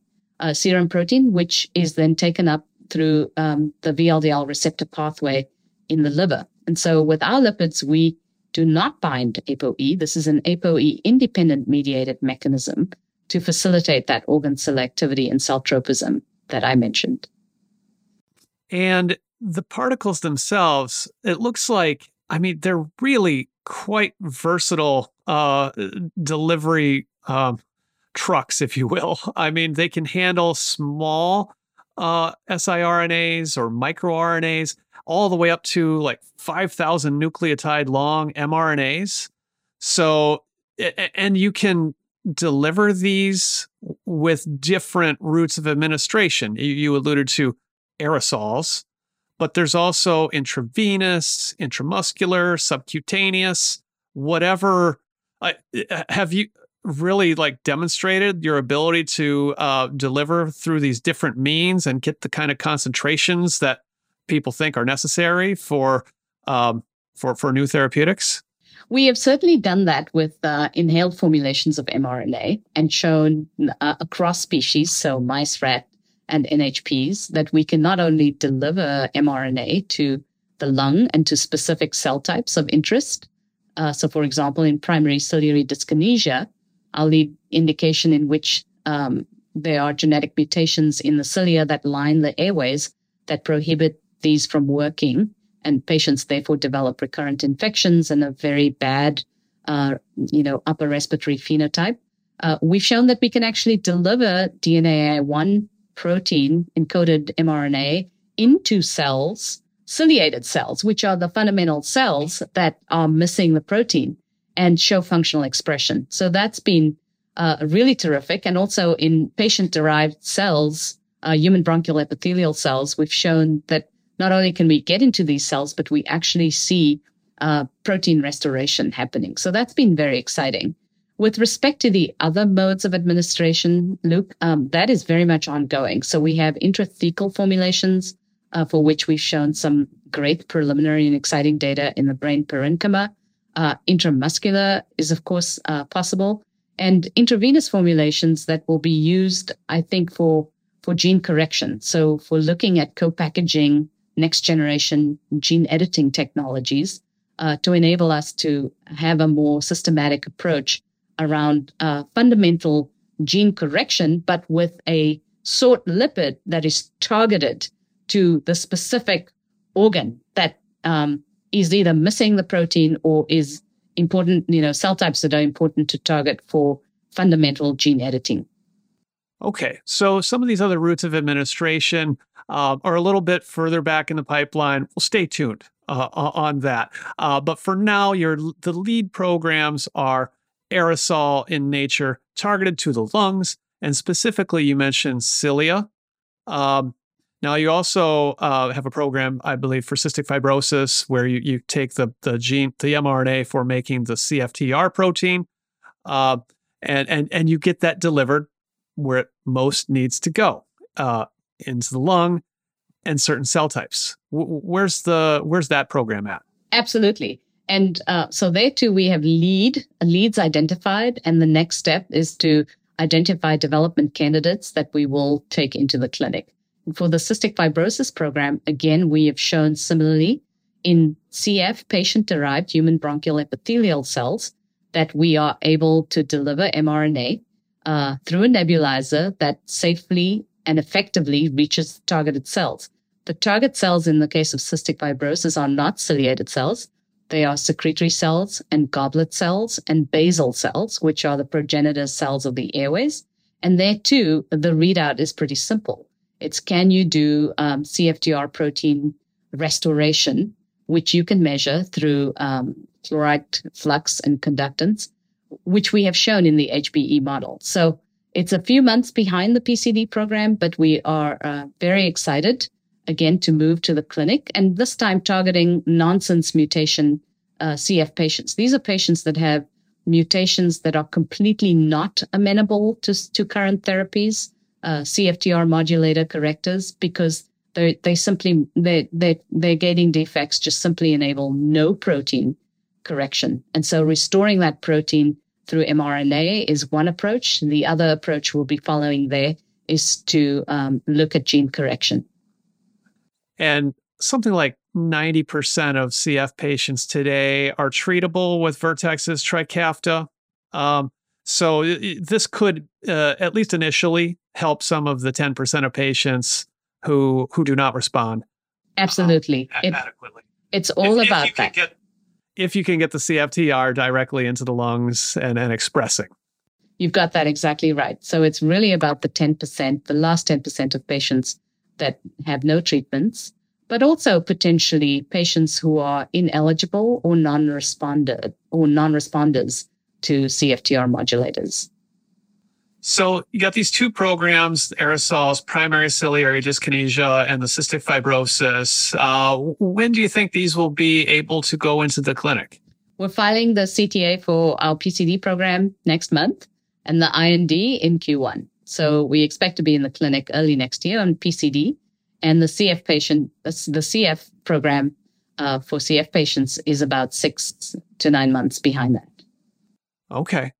serum protein, which is then taken up through the VLDL receptor pathway in the liver. And so with our lipids, we do not bind ApoE. This is an ApoE-independent mediated mechanism to facilitate that organ selectivity and cell tropism that I mentioned. And the particles themselves, it looks like, I mean, they're really quite versatile delivery trucks, if you will. I mean, they can handle small siRNAs or microRNAs all the way up to like 5,000 nucleotide long mRNAs. So, and you can deliver these with different routes of administration. You alluded to aerosols, but there's also intravenous, intramuscular, subcutaneous, whatever. Have you really demonstrated your ability to deliver through these different means and get the kind of concentrations that people think are necessary for new therapeutics? We have certainly done that with inhaled formulations of mRNA and shown across species, so mice, rat, and NHPs, that we can not only deliver mRNA to the lung and to specific cell types of interest. So, for example, in primary ciliary dyskinesia, our lead indication in which there are genetic mutations in the cilia that line the airways that prohibit these from working, and patients therefore develop recurrent infections and a very bad, upper respiratory phenotype. We've shown that we can actually deliver DNAi1 protein encoded mRNA into cells, ciliated cells, which are the fundamental cells that are missing the protein, and show functional expression. So that's been really terrific. And also in patient-derived cells, human bronchial epithelial cells, we've shown that not only can we get into these cells, but we actually see protein restoration happening. So that's been very exciting. With respect to the other modes of administration, Luke, that is very much ongoing. So we have intrathecal formulations for which we've shown some great preliminary and exciting data in the brain parenchyma. Intramuscular is, of course, possible. And intravenous formulations that will be used, I think, for gene correction. So for looking at co-packaging, next generation gene editing technologies to enable us to have a more systematic approach around fundamental gene correction, but with a SORT lipid that is targeted to the specific organ that is either missing the protein or is important, cell types that are important to target for fundamental gene editing. Okay, so some of these other routes of administration are a little bit further back in the pipeline. Well, stay tuned on that. But for now, the lead programs are aerosol in nature, targeted to the lungs, and specifically you mentioned cilia. Now you also have a program, I believe, for cystic fibrosis, where you take the gene, the mRNA for making the CFTR protein, and you get that delivered where it most needs to go, into the lung and certain cell types. Where's that program at? Absolutely. And so there too, we have leads identified. And the next step is to identify development candidates that we will take into the clinic. For the cystic fibrosis program, again, we have shown similarly in CF patient-derived human bronchial epithelial cells that we are able to deliver mRNA through a nebulizer that safely and effectively reaches targeted cells. The target cells in the case of cystic fibrosis are not ciliated cells. They are secretory cells and goblet cells and basal cells, which are the progenitor cells of the airways. And there too, the readout is pretty simple. It's can you do CFTR protein restoration, which you can measure through chloride flux and conductance, which we have shown in the HBE model. So it's a few months behind the PCD program, but we are very excited, again, to move to the clinic, and this time targeting nonsense mutation CF patients. These are patients that have mutations that are completely not amenable to current therapies, CFTR modulator correctors, because their gating defects just simply enable no protein correction. And so restoring that protein through mRNA is one approach. The other approach we'll be following there is to look at gene correction. And something like 90% of CF patients today are treatable with Vertex's Trikafta. So this could, at least initially, help some of the 10% of patients who do not respond. Absolutely. Adequately. It's all about that. If you can get the CFTR directly into the lungs and expressing. You've got that exactly right. So it's really about the 10%, the last 10% of patients that have no treatments, but also potentially patients who are ineligible or non-responders to CFTR modulators. So you got these two programs, aerosols, primary ciliary dyskinesia, and the cystic fibrosis. When do you think these will be able to go into the clinic? We're filing the CTA for our PCD program next month and the IND in Q1. So we expect to be in the clinic early next year on PCD, and the CF patient, the CF program for CF patients is about 6 to 9 months behind that. Okay.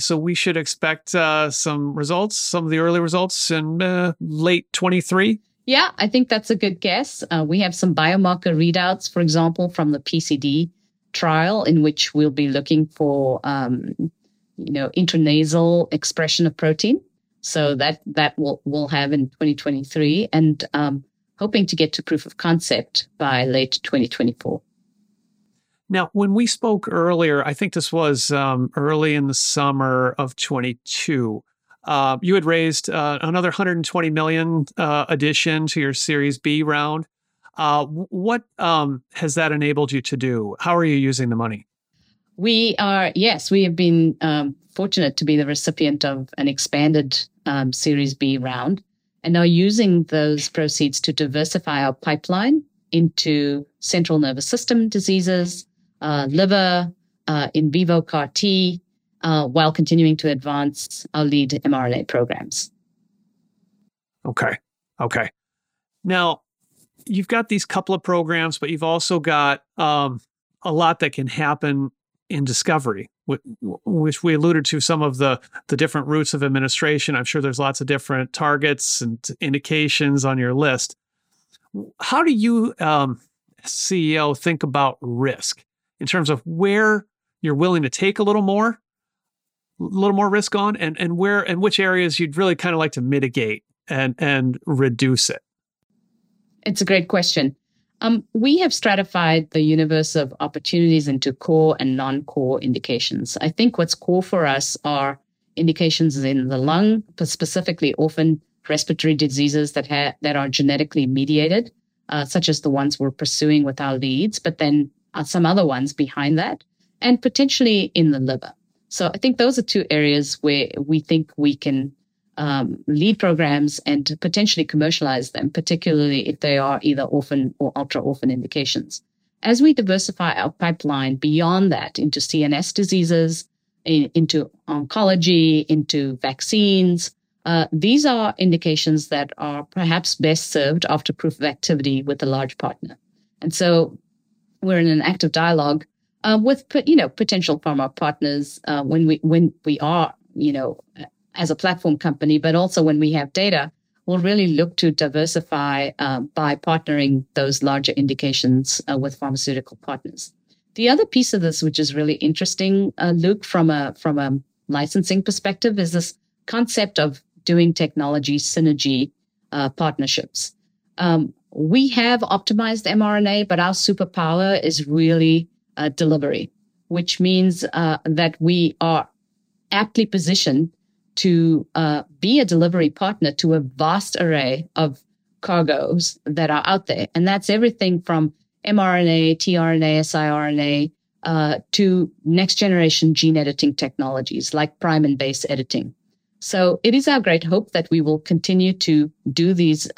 So we should expect some of the early results in late 23? Yeah, I think that's a good guess. We have some biomarker readouts, for example, from the PCD trial, in which we'll be looking for, intranasal expression of protein. So that we'll have in 2023, and hoping to get to proof of concept by late 2024. Now, when we spoke earlier, I think this was early in the summer of 22, you had raised another $120 million addition to your Series B round. What has that enabled you to do? How are you using the money? We have been fortunate to be the recipient of an expanded Series B round, and are using those proceeds to diversify our pipeline into central nervous system diseases, liver, in vivo CAR T, while continuing to advance our lead mRNA programs. Okay. Now, you've got these couple of programs, but you've also got a lot that can happen in discovery, which we alluded to some of the different routes of administration. I'm sure there's lots of different targets and indications on your list. How do you, CEO, think about risk in terms of where you're willing to take a little more risk on, and where and which areas you'd really kind of like to mitigate and reduce it? It's a great question. We have stratified the universe of opportunities into core and non-core indications. I think what's core for us are indications in the lung, but specifically orphan respiratory diseases that are genetically mediated, such as the ones we're pursuing with our leads, but then some other ones behind that, and potentially in the liver. So I think those are two areas where we think we can lead programs and potentially commercialize them, particularly if they are either orphan or ultra-orphan indications. As we diversify our pipeline beyond that into CNS diseases, into oncology, into vaccines, these are indications that are perhaps best served after proof of activity with a large partner. And so we're in an active dialogue with potential pharma partners when we are, as a platform company, but also when we have data, we'll really look to diversify by partnering those larger indications with pharmaceutical partners. The other piece of this, which is really interesting, Luke, from a licensing perspective, is this concept of doing technology synergy partnerships. We have optimized mRNA, but our superpower is really delivery, which means that we are aptly positioned to be a delivery partner to a vast array of cargoes that are out there. And that's everything from mRNA, tRNA, siRNA, to next generation gene editing technologies like prime and base editing. So it is our great hope that we will continue to do these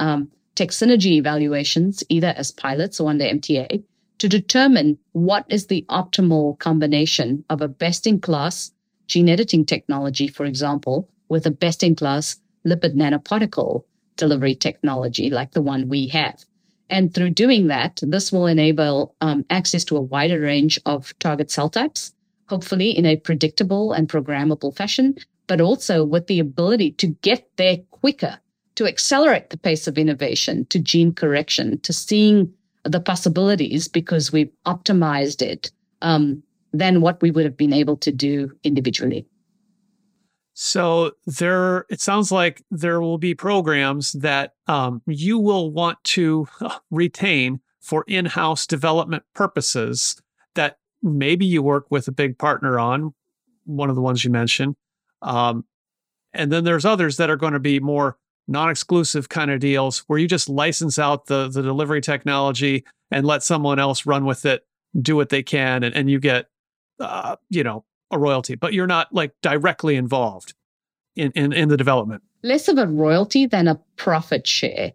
tech synergy evaluations, either as pilots or under MTA, to determine what is the optimal combination of a best-in-class gene editing technology, for example, with a best-in-class lipid nanoparticle delivery technology like the one we have. And through doing that, this will enable access to a wider range of target cell types, hopefully in a predictable and programmable fashion, but also with the ability to get there quicker, to accelerate the pace of innovation, to gene correction, to seeing the possibilities because we've optimized it, than what we would have been able to do individually. So it sounds like there will be programs that you will want to retain for in-house development purposes that maybe you work with a big partner on, one of the ones you mentioned. And then there's others that are going to be more non-exclusive kind of deals where you just license out the delivery technology and let someone else run with it, do what they can, and you get a royalty, but you're not like directly involved. in the development. Less of a royalty than a profit share.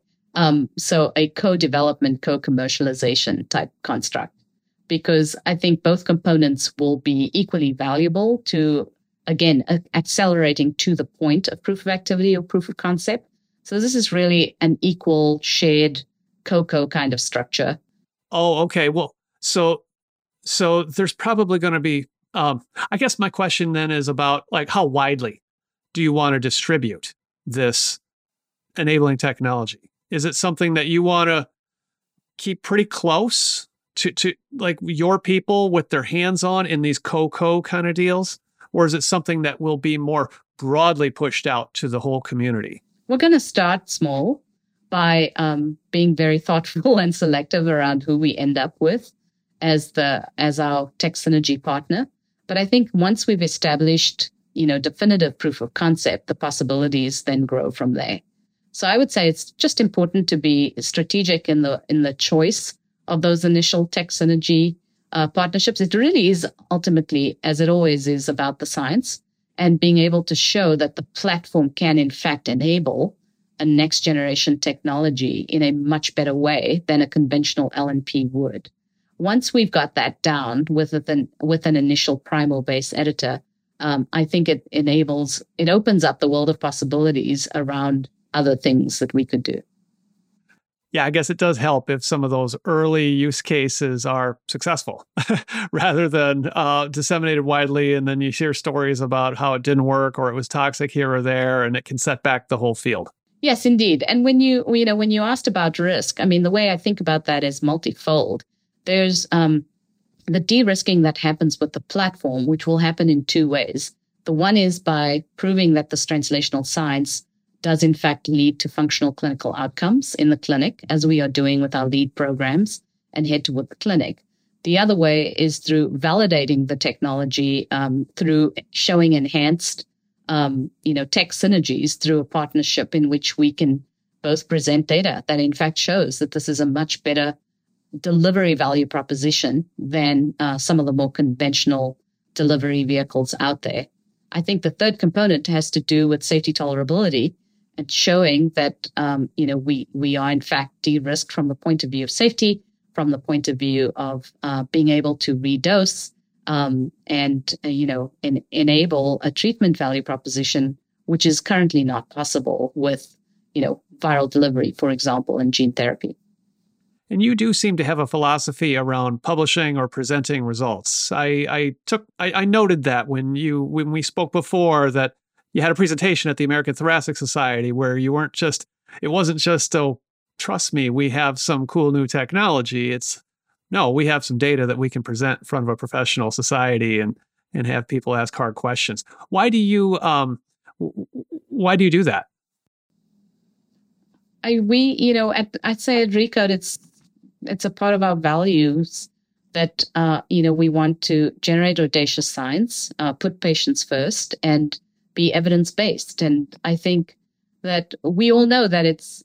So a co-development, co-commercialization type construct, because I think both components will be equally valuable to, again, accelerating to the point of proof of activity or proof of concept. So this is really an equal shared co-co kind of structure. Oh, okay. Well, so there's probably going to be, I guess my question then is about like how widely do you want to distribute this enabling technology? Is it something that you want to keep pretty close to like your people with their hands on in these co-co kind of deals? Or is it something that will be more broadly pushed out to the whole community? We're going to start small by being very thoughtful and selective around who we end up with as our tech synergy partner. But I think once we've established, definitive proof of concept, the possibilities then grow from there. So I would say it's just important to be strategic in the choice of those initial tech synergy partnerships. It really is ultimately, as it always is, about the science and being able to show that the platform can in fact enable a next generation technology in a much better way than a conventional LNP would. Once we've got that down with an initial primal base editor, I think it opens up the world of possibilities around other things that we could do. Yeah, I guess it does help if some of those early use cases are successful rather than disseminated widely. And then you hear stories about how it didn't work or it was toxic here or there, and it can set back the whole field. Yes, indeed. And when you asked about risk, the way I think about that is multifold. There's the de-risking that happens with the platform, which will happen in two ways. The one is by proving that this translational science does in fact lead to functional clinical outcomes in the clinic, as we are doing with our lead programs and head toward the clinic. The other way is through validating the technology through showing enhanced, tech synergies through a partnership in which we can both present data that in fact shows that this is a much better delivery value proposition than some of the more conventional delivery vehicles out there. I think the third component has to do with safety tolerability and showing that, we are in fact de-risked from the point of view of safety, from the point of view of being able to redose and enable a treatment value proposition, which is currently not possible with, viral delivery, for example, in gene therapy. And you do seem to have a philosophy around publishing or presenting results. I noted that when we spoke before that you had a presentation at the American Thoracic Society where it wasn't just, oh, trust me, we have some cool new technology. It's, no, we have some data that we can present in front of a professional society and have people ask hard questions. Why do you do that? I'd say at Recode, it's a part of our values that, we want to generate audacious science, put patients first, and be evidence-based. And I think that we all know that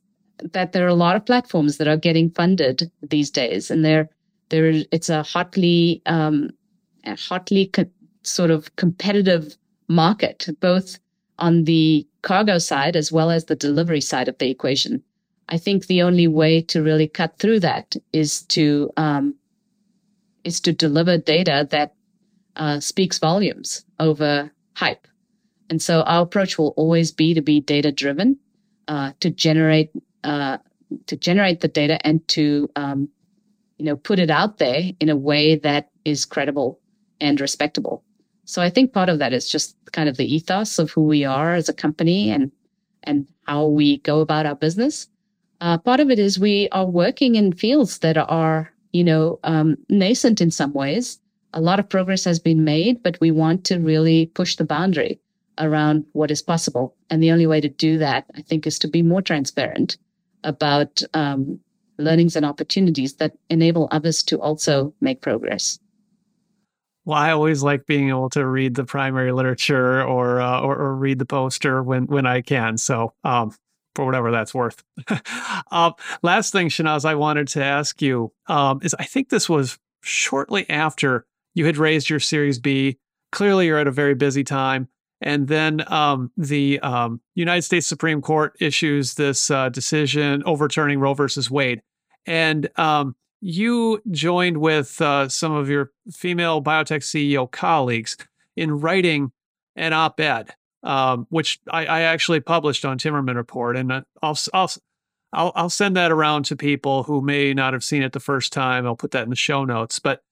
that there are a lot of platforms that are getting funded these days, and it's a hotly competitive market, both on the cargo side as well as the delivery side of the equation. I think the only way to really cut through that is to deliver data that speaks volumes over hype. And so our approach will always be to be data-driven, to generate the data and to put it out there in a way that is credible and respectable. So I think part of that is just kind of the ethos of who we are as a company and how we go about our business. Part of it is we are working in fields that are, nascent in some ways. A lot of progress has been made, but we want to really push the boundary around what is possible. And the only way to do that, I think, is to be more transparent about learnings and opportunities that enable others to also make progress. Well, I always like being able to read the primary literature or read the poster when I can. So for whatever that's worth. Last thing, Shehnaaz, I wanted to ask you is I think this was shortly after you had raised your Series B. Clearly, you're at a very busy time. And then the United States Supreme Court issues this decision overturning Roe versus Wade. And you joined with some of your female biotech CEO colleagues in writing an op-ed, which I actually published on Timmerman Report. And I'll send that around to people who may not have seen it the first time. I'll put that in the show notes. But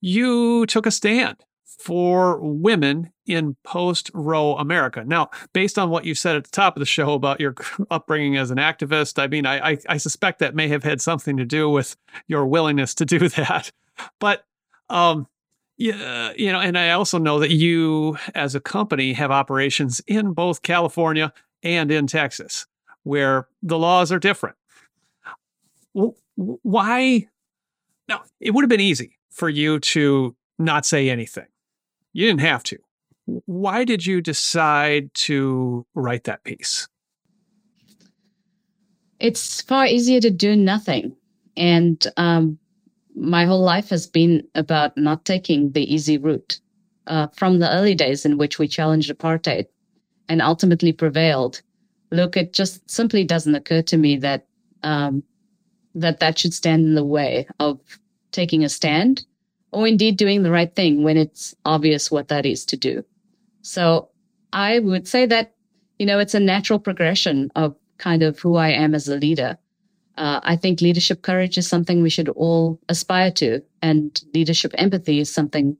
you took a stand for women in post-Roe America. Now, based on what you said at the top of the show about your upbringing as an activist, I mean, I suspect that may have had something to do with your willingness to do that. But, yeah, you know, and I also know that you as a company have operations in both California and in Texas, where the laws are different. Why? Now, it would have been easy for you to not say anything. You didn't have to. Why did you decide to write that piece? It's far easier to do nothing. And my whole life has been about not taking the easy route. From the early days in which we challenged apartheid and ultimately prevailed, look, it just simply doesn't occur to me that that should stand in the way of taking a stand, or indeed doing the right thing when it's obvious what that is to do. So I would say that, you know, it's a natural progression of kind of who I am as a leader. I think leadership courage is something we should all aspire to, and leadership empathy is something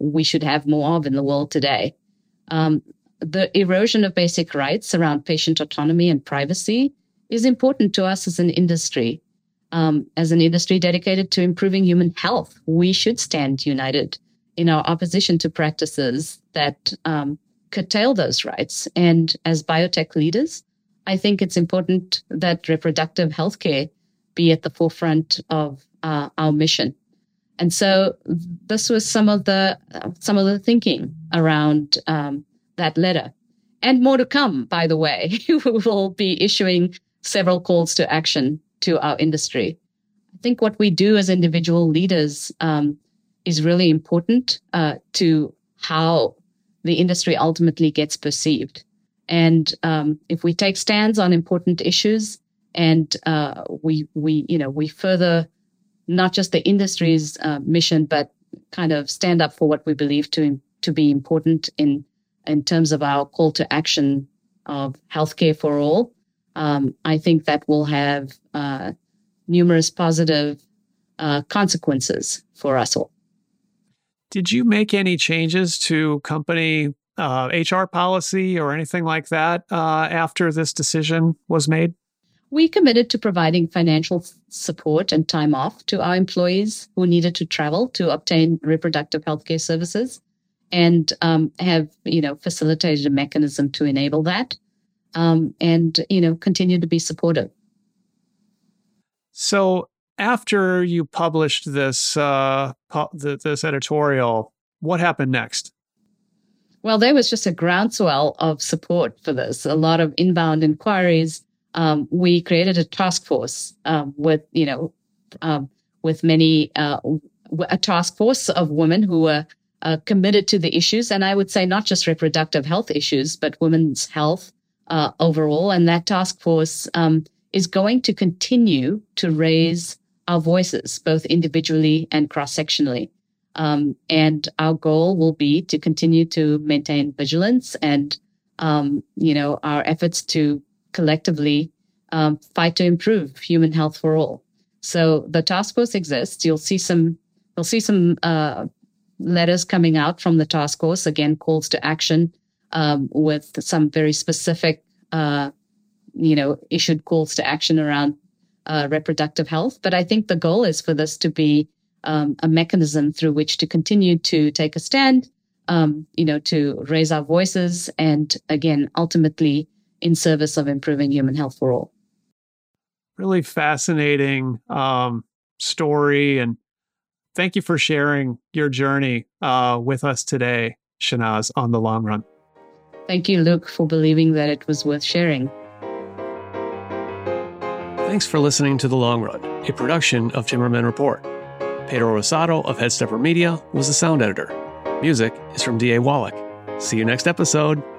we should have more of in the world today. The erosion of basic rights around patient autonomy and privacy is important to us as an industry. As an industry dedicated to improving human health, we should stand united in our opposition to practices that curtail those rights. And as biotech leaders, I think it's important that reproductive healthcare be at the forefront of our mission. And so, this was some of the thinking around that letter, and more to come. By the way, we will be issuing several calls to action to our industry. I think what we do as individual leaders is really important to how the industry ultimately gets perceived. And if we take stands on important issues, and we further not just the industry's mission, but kind of stand up for what we believe to be important in terms of our call to action of healthcare for all. I think that will have numerous positive consequences for us all. Did you make any changes to company HR policy or anything like that after this decision was made? We committed to providing financial support and time off to our employees who needed to travel to obtain reproductive healthcare services, and have, facilitated a mechanism to enable that. And continue to be supportive. So after you published this this editorial, what happened next? Well, there was just a groundswell of support for this. A lot of inbound inquiries. We created a task force a task force of women who were committed to the issues, and I would say not just reproductive health issues, but women's health. Overall, and that task force is going to continue to raise our voices, both individually and cross-sectionally. And our goal will be to continue to maintain vigilance and, our efforts to collectively fight to improve human health for all. So the task force exists. You'll see some letters coming out from the task force. Again, calls to action. With some very specific, issued calls to action around reproductive health. But I think the goal is for this to be a mechanism through which to continue to take a stand, to raise our voices, and again, ultimately in service of improving human health for all. Really fascinating story. And thank you for sharing your journey with us today, Shehnaaz, on The Long Run. Thank you, Luke, for believing that it was worth sharing. Thanks for listening to The Long Run, a production of Timmerman Report. Pedro Rosado of Headstepper Media was the sound editor. Music is from D.A. Wallach. See you next episode.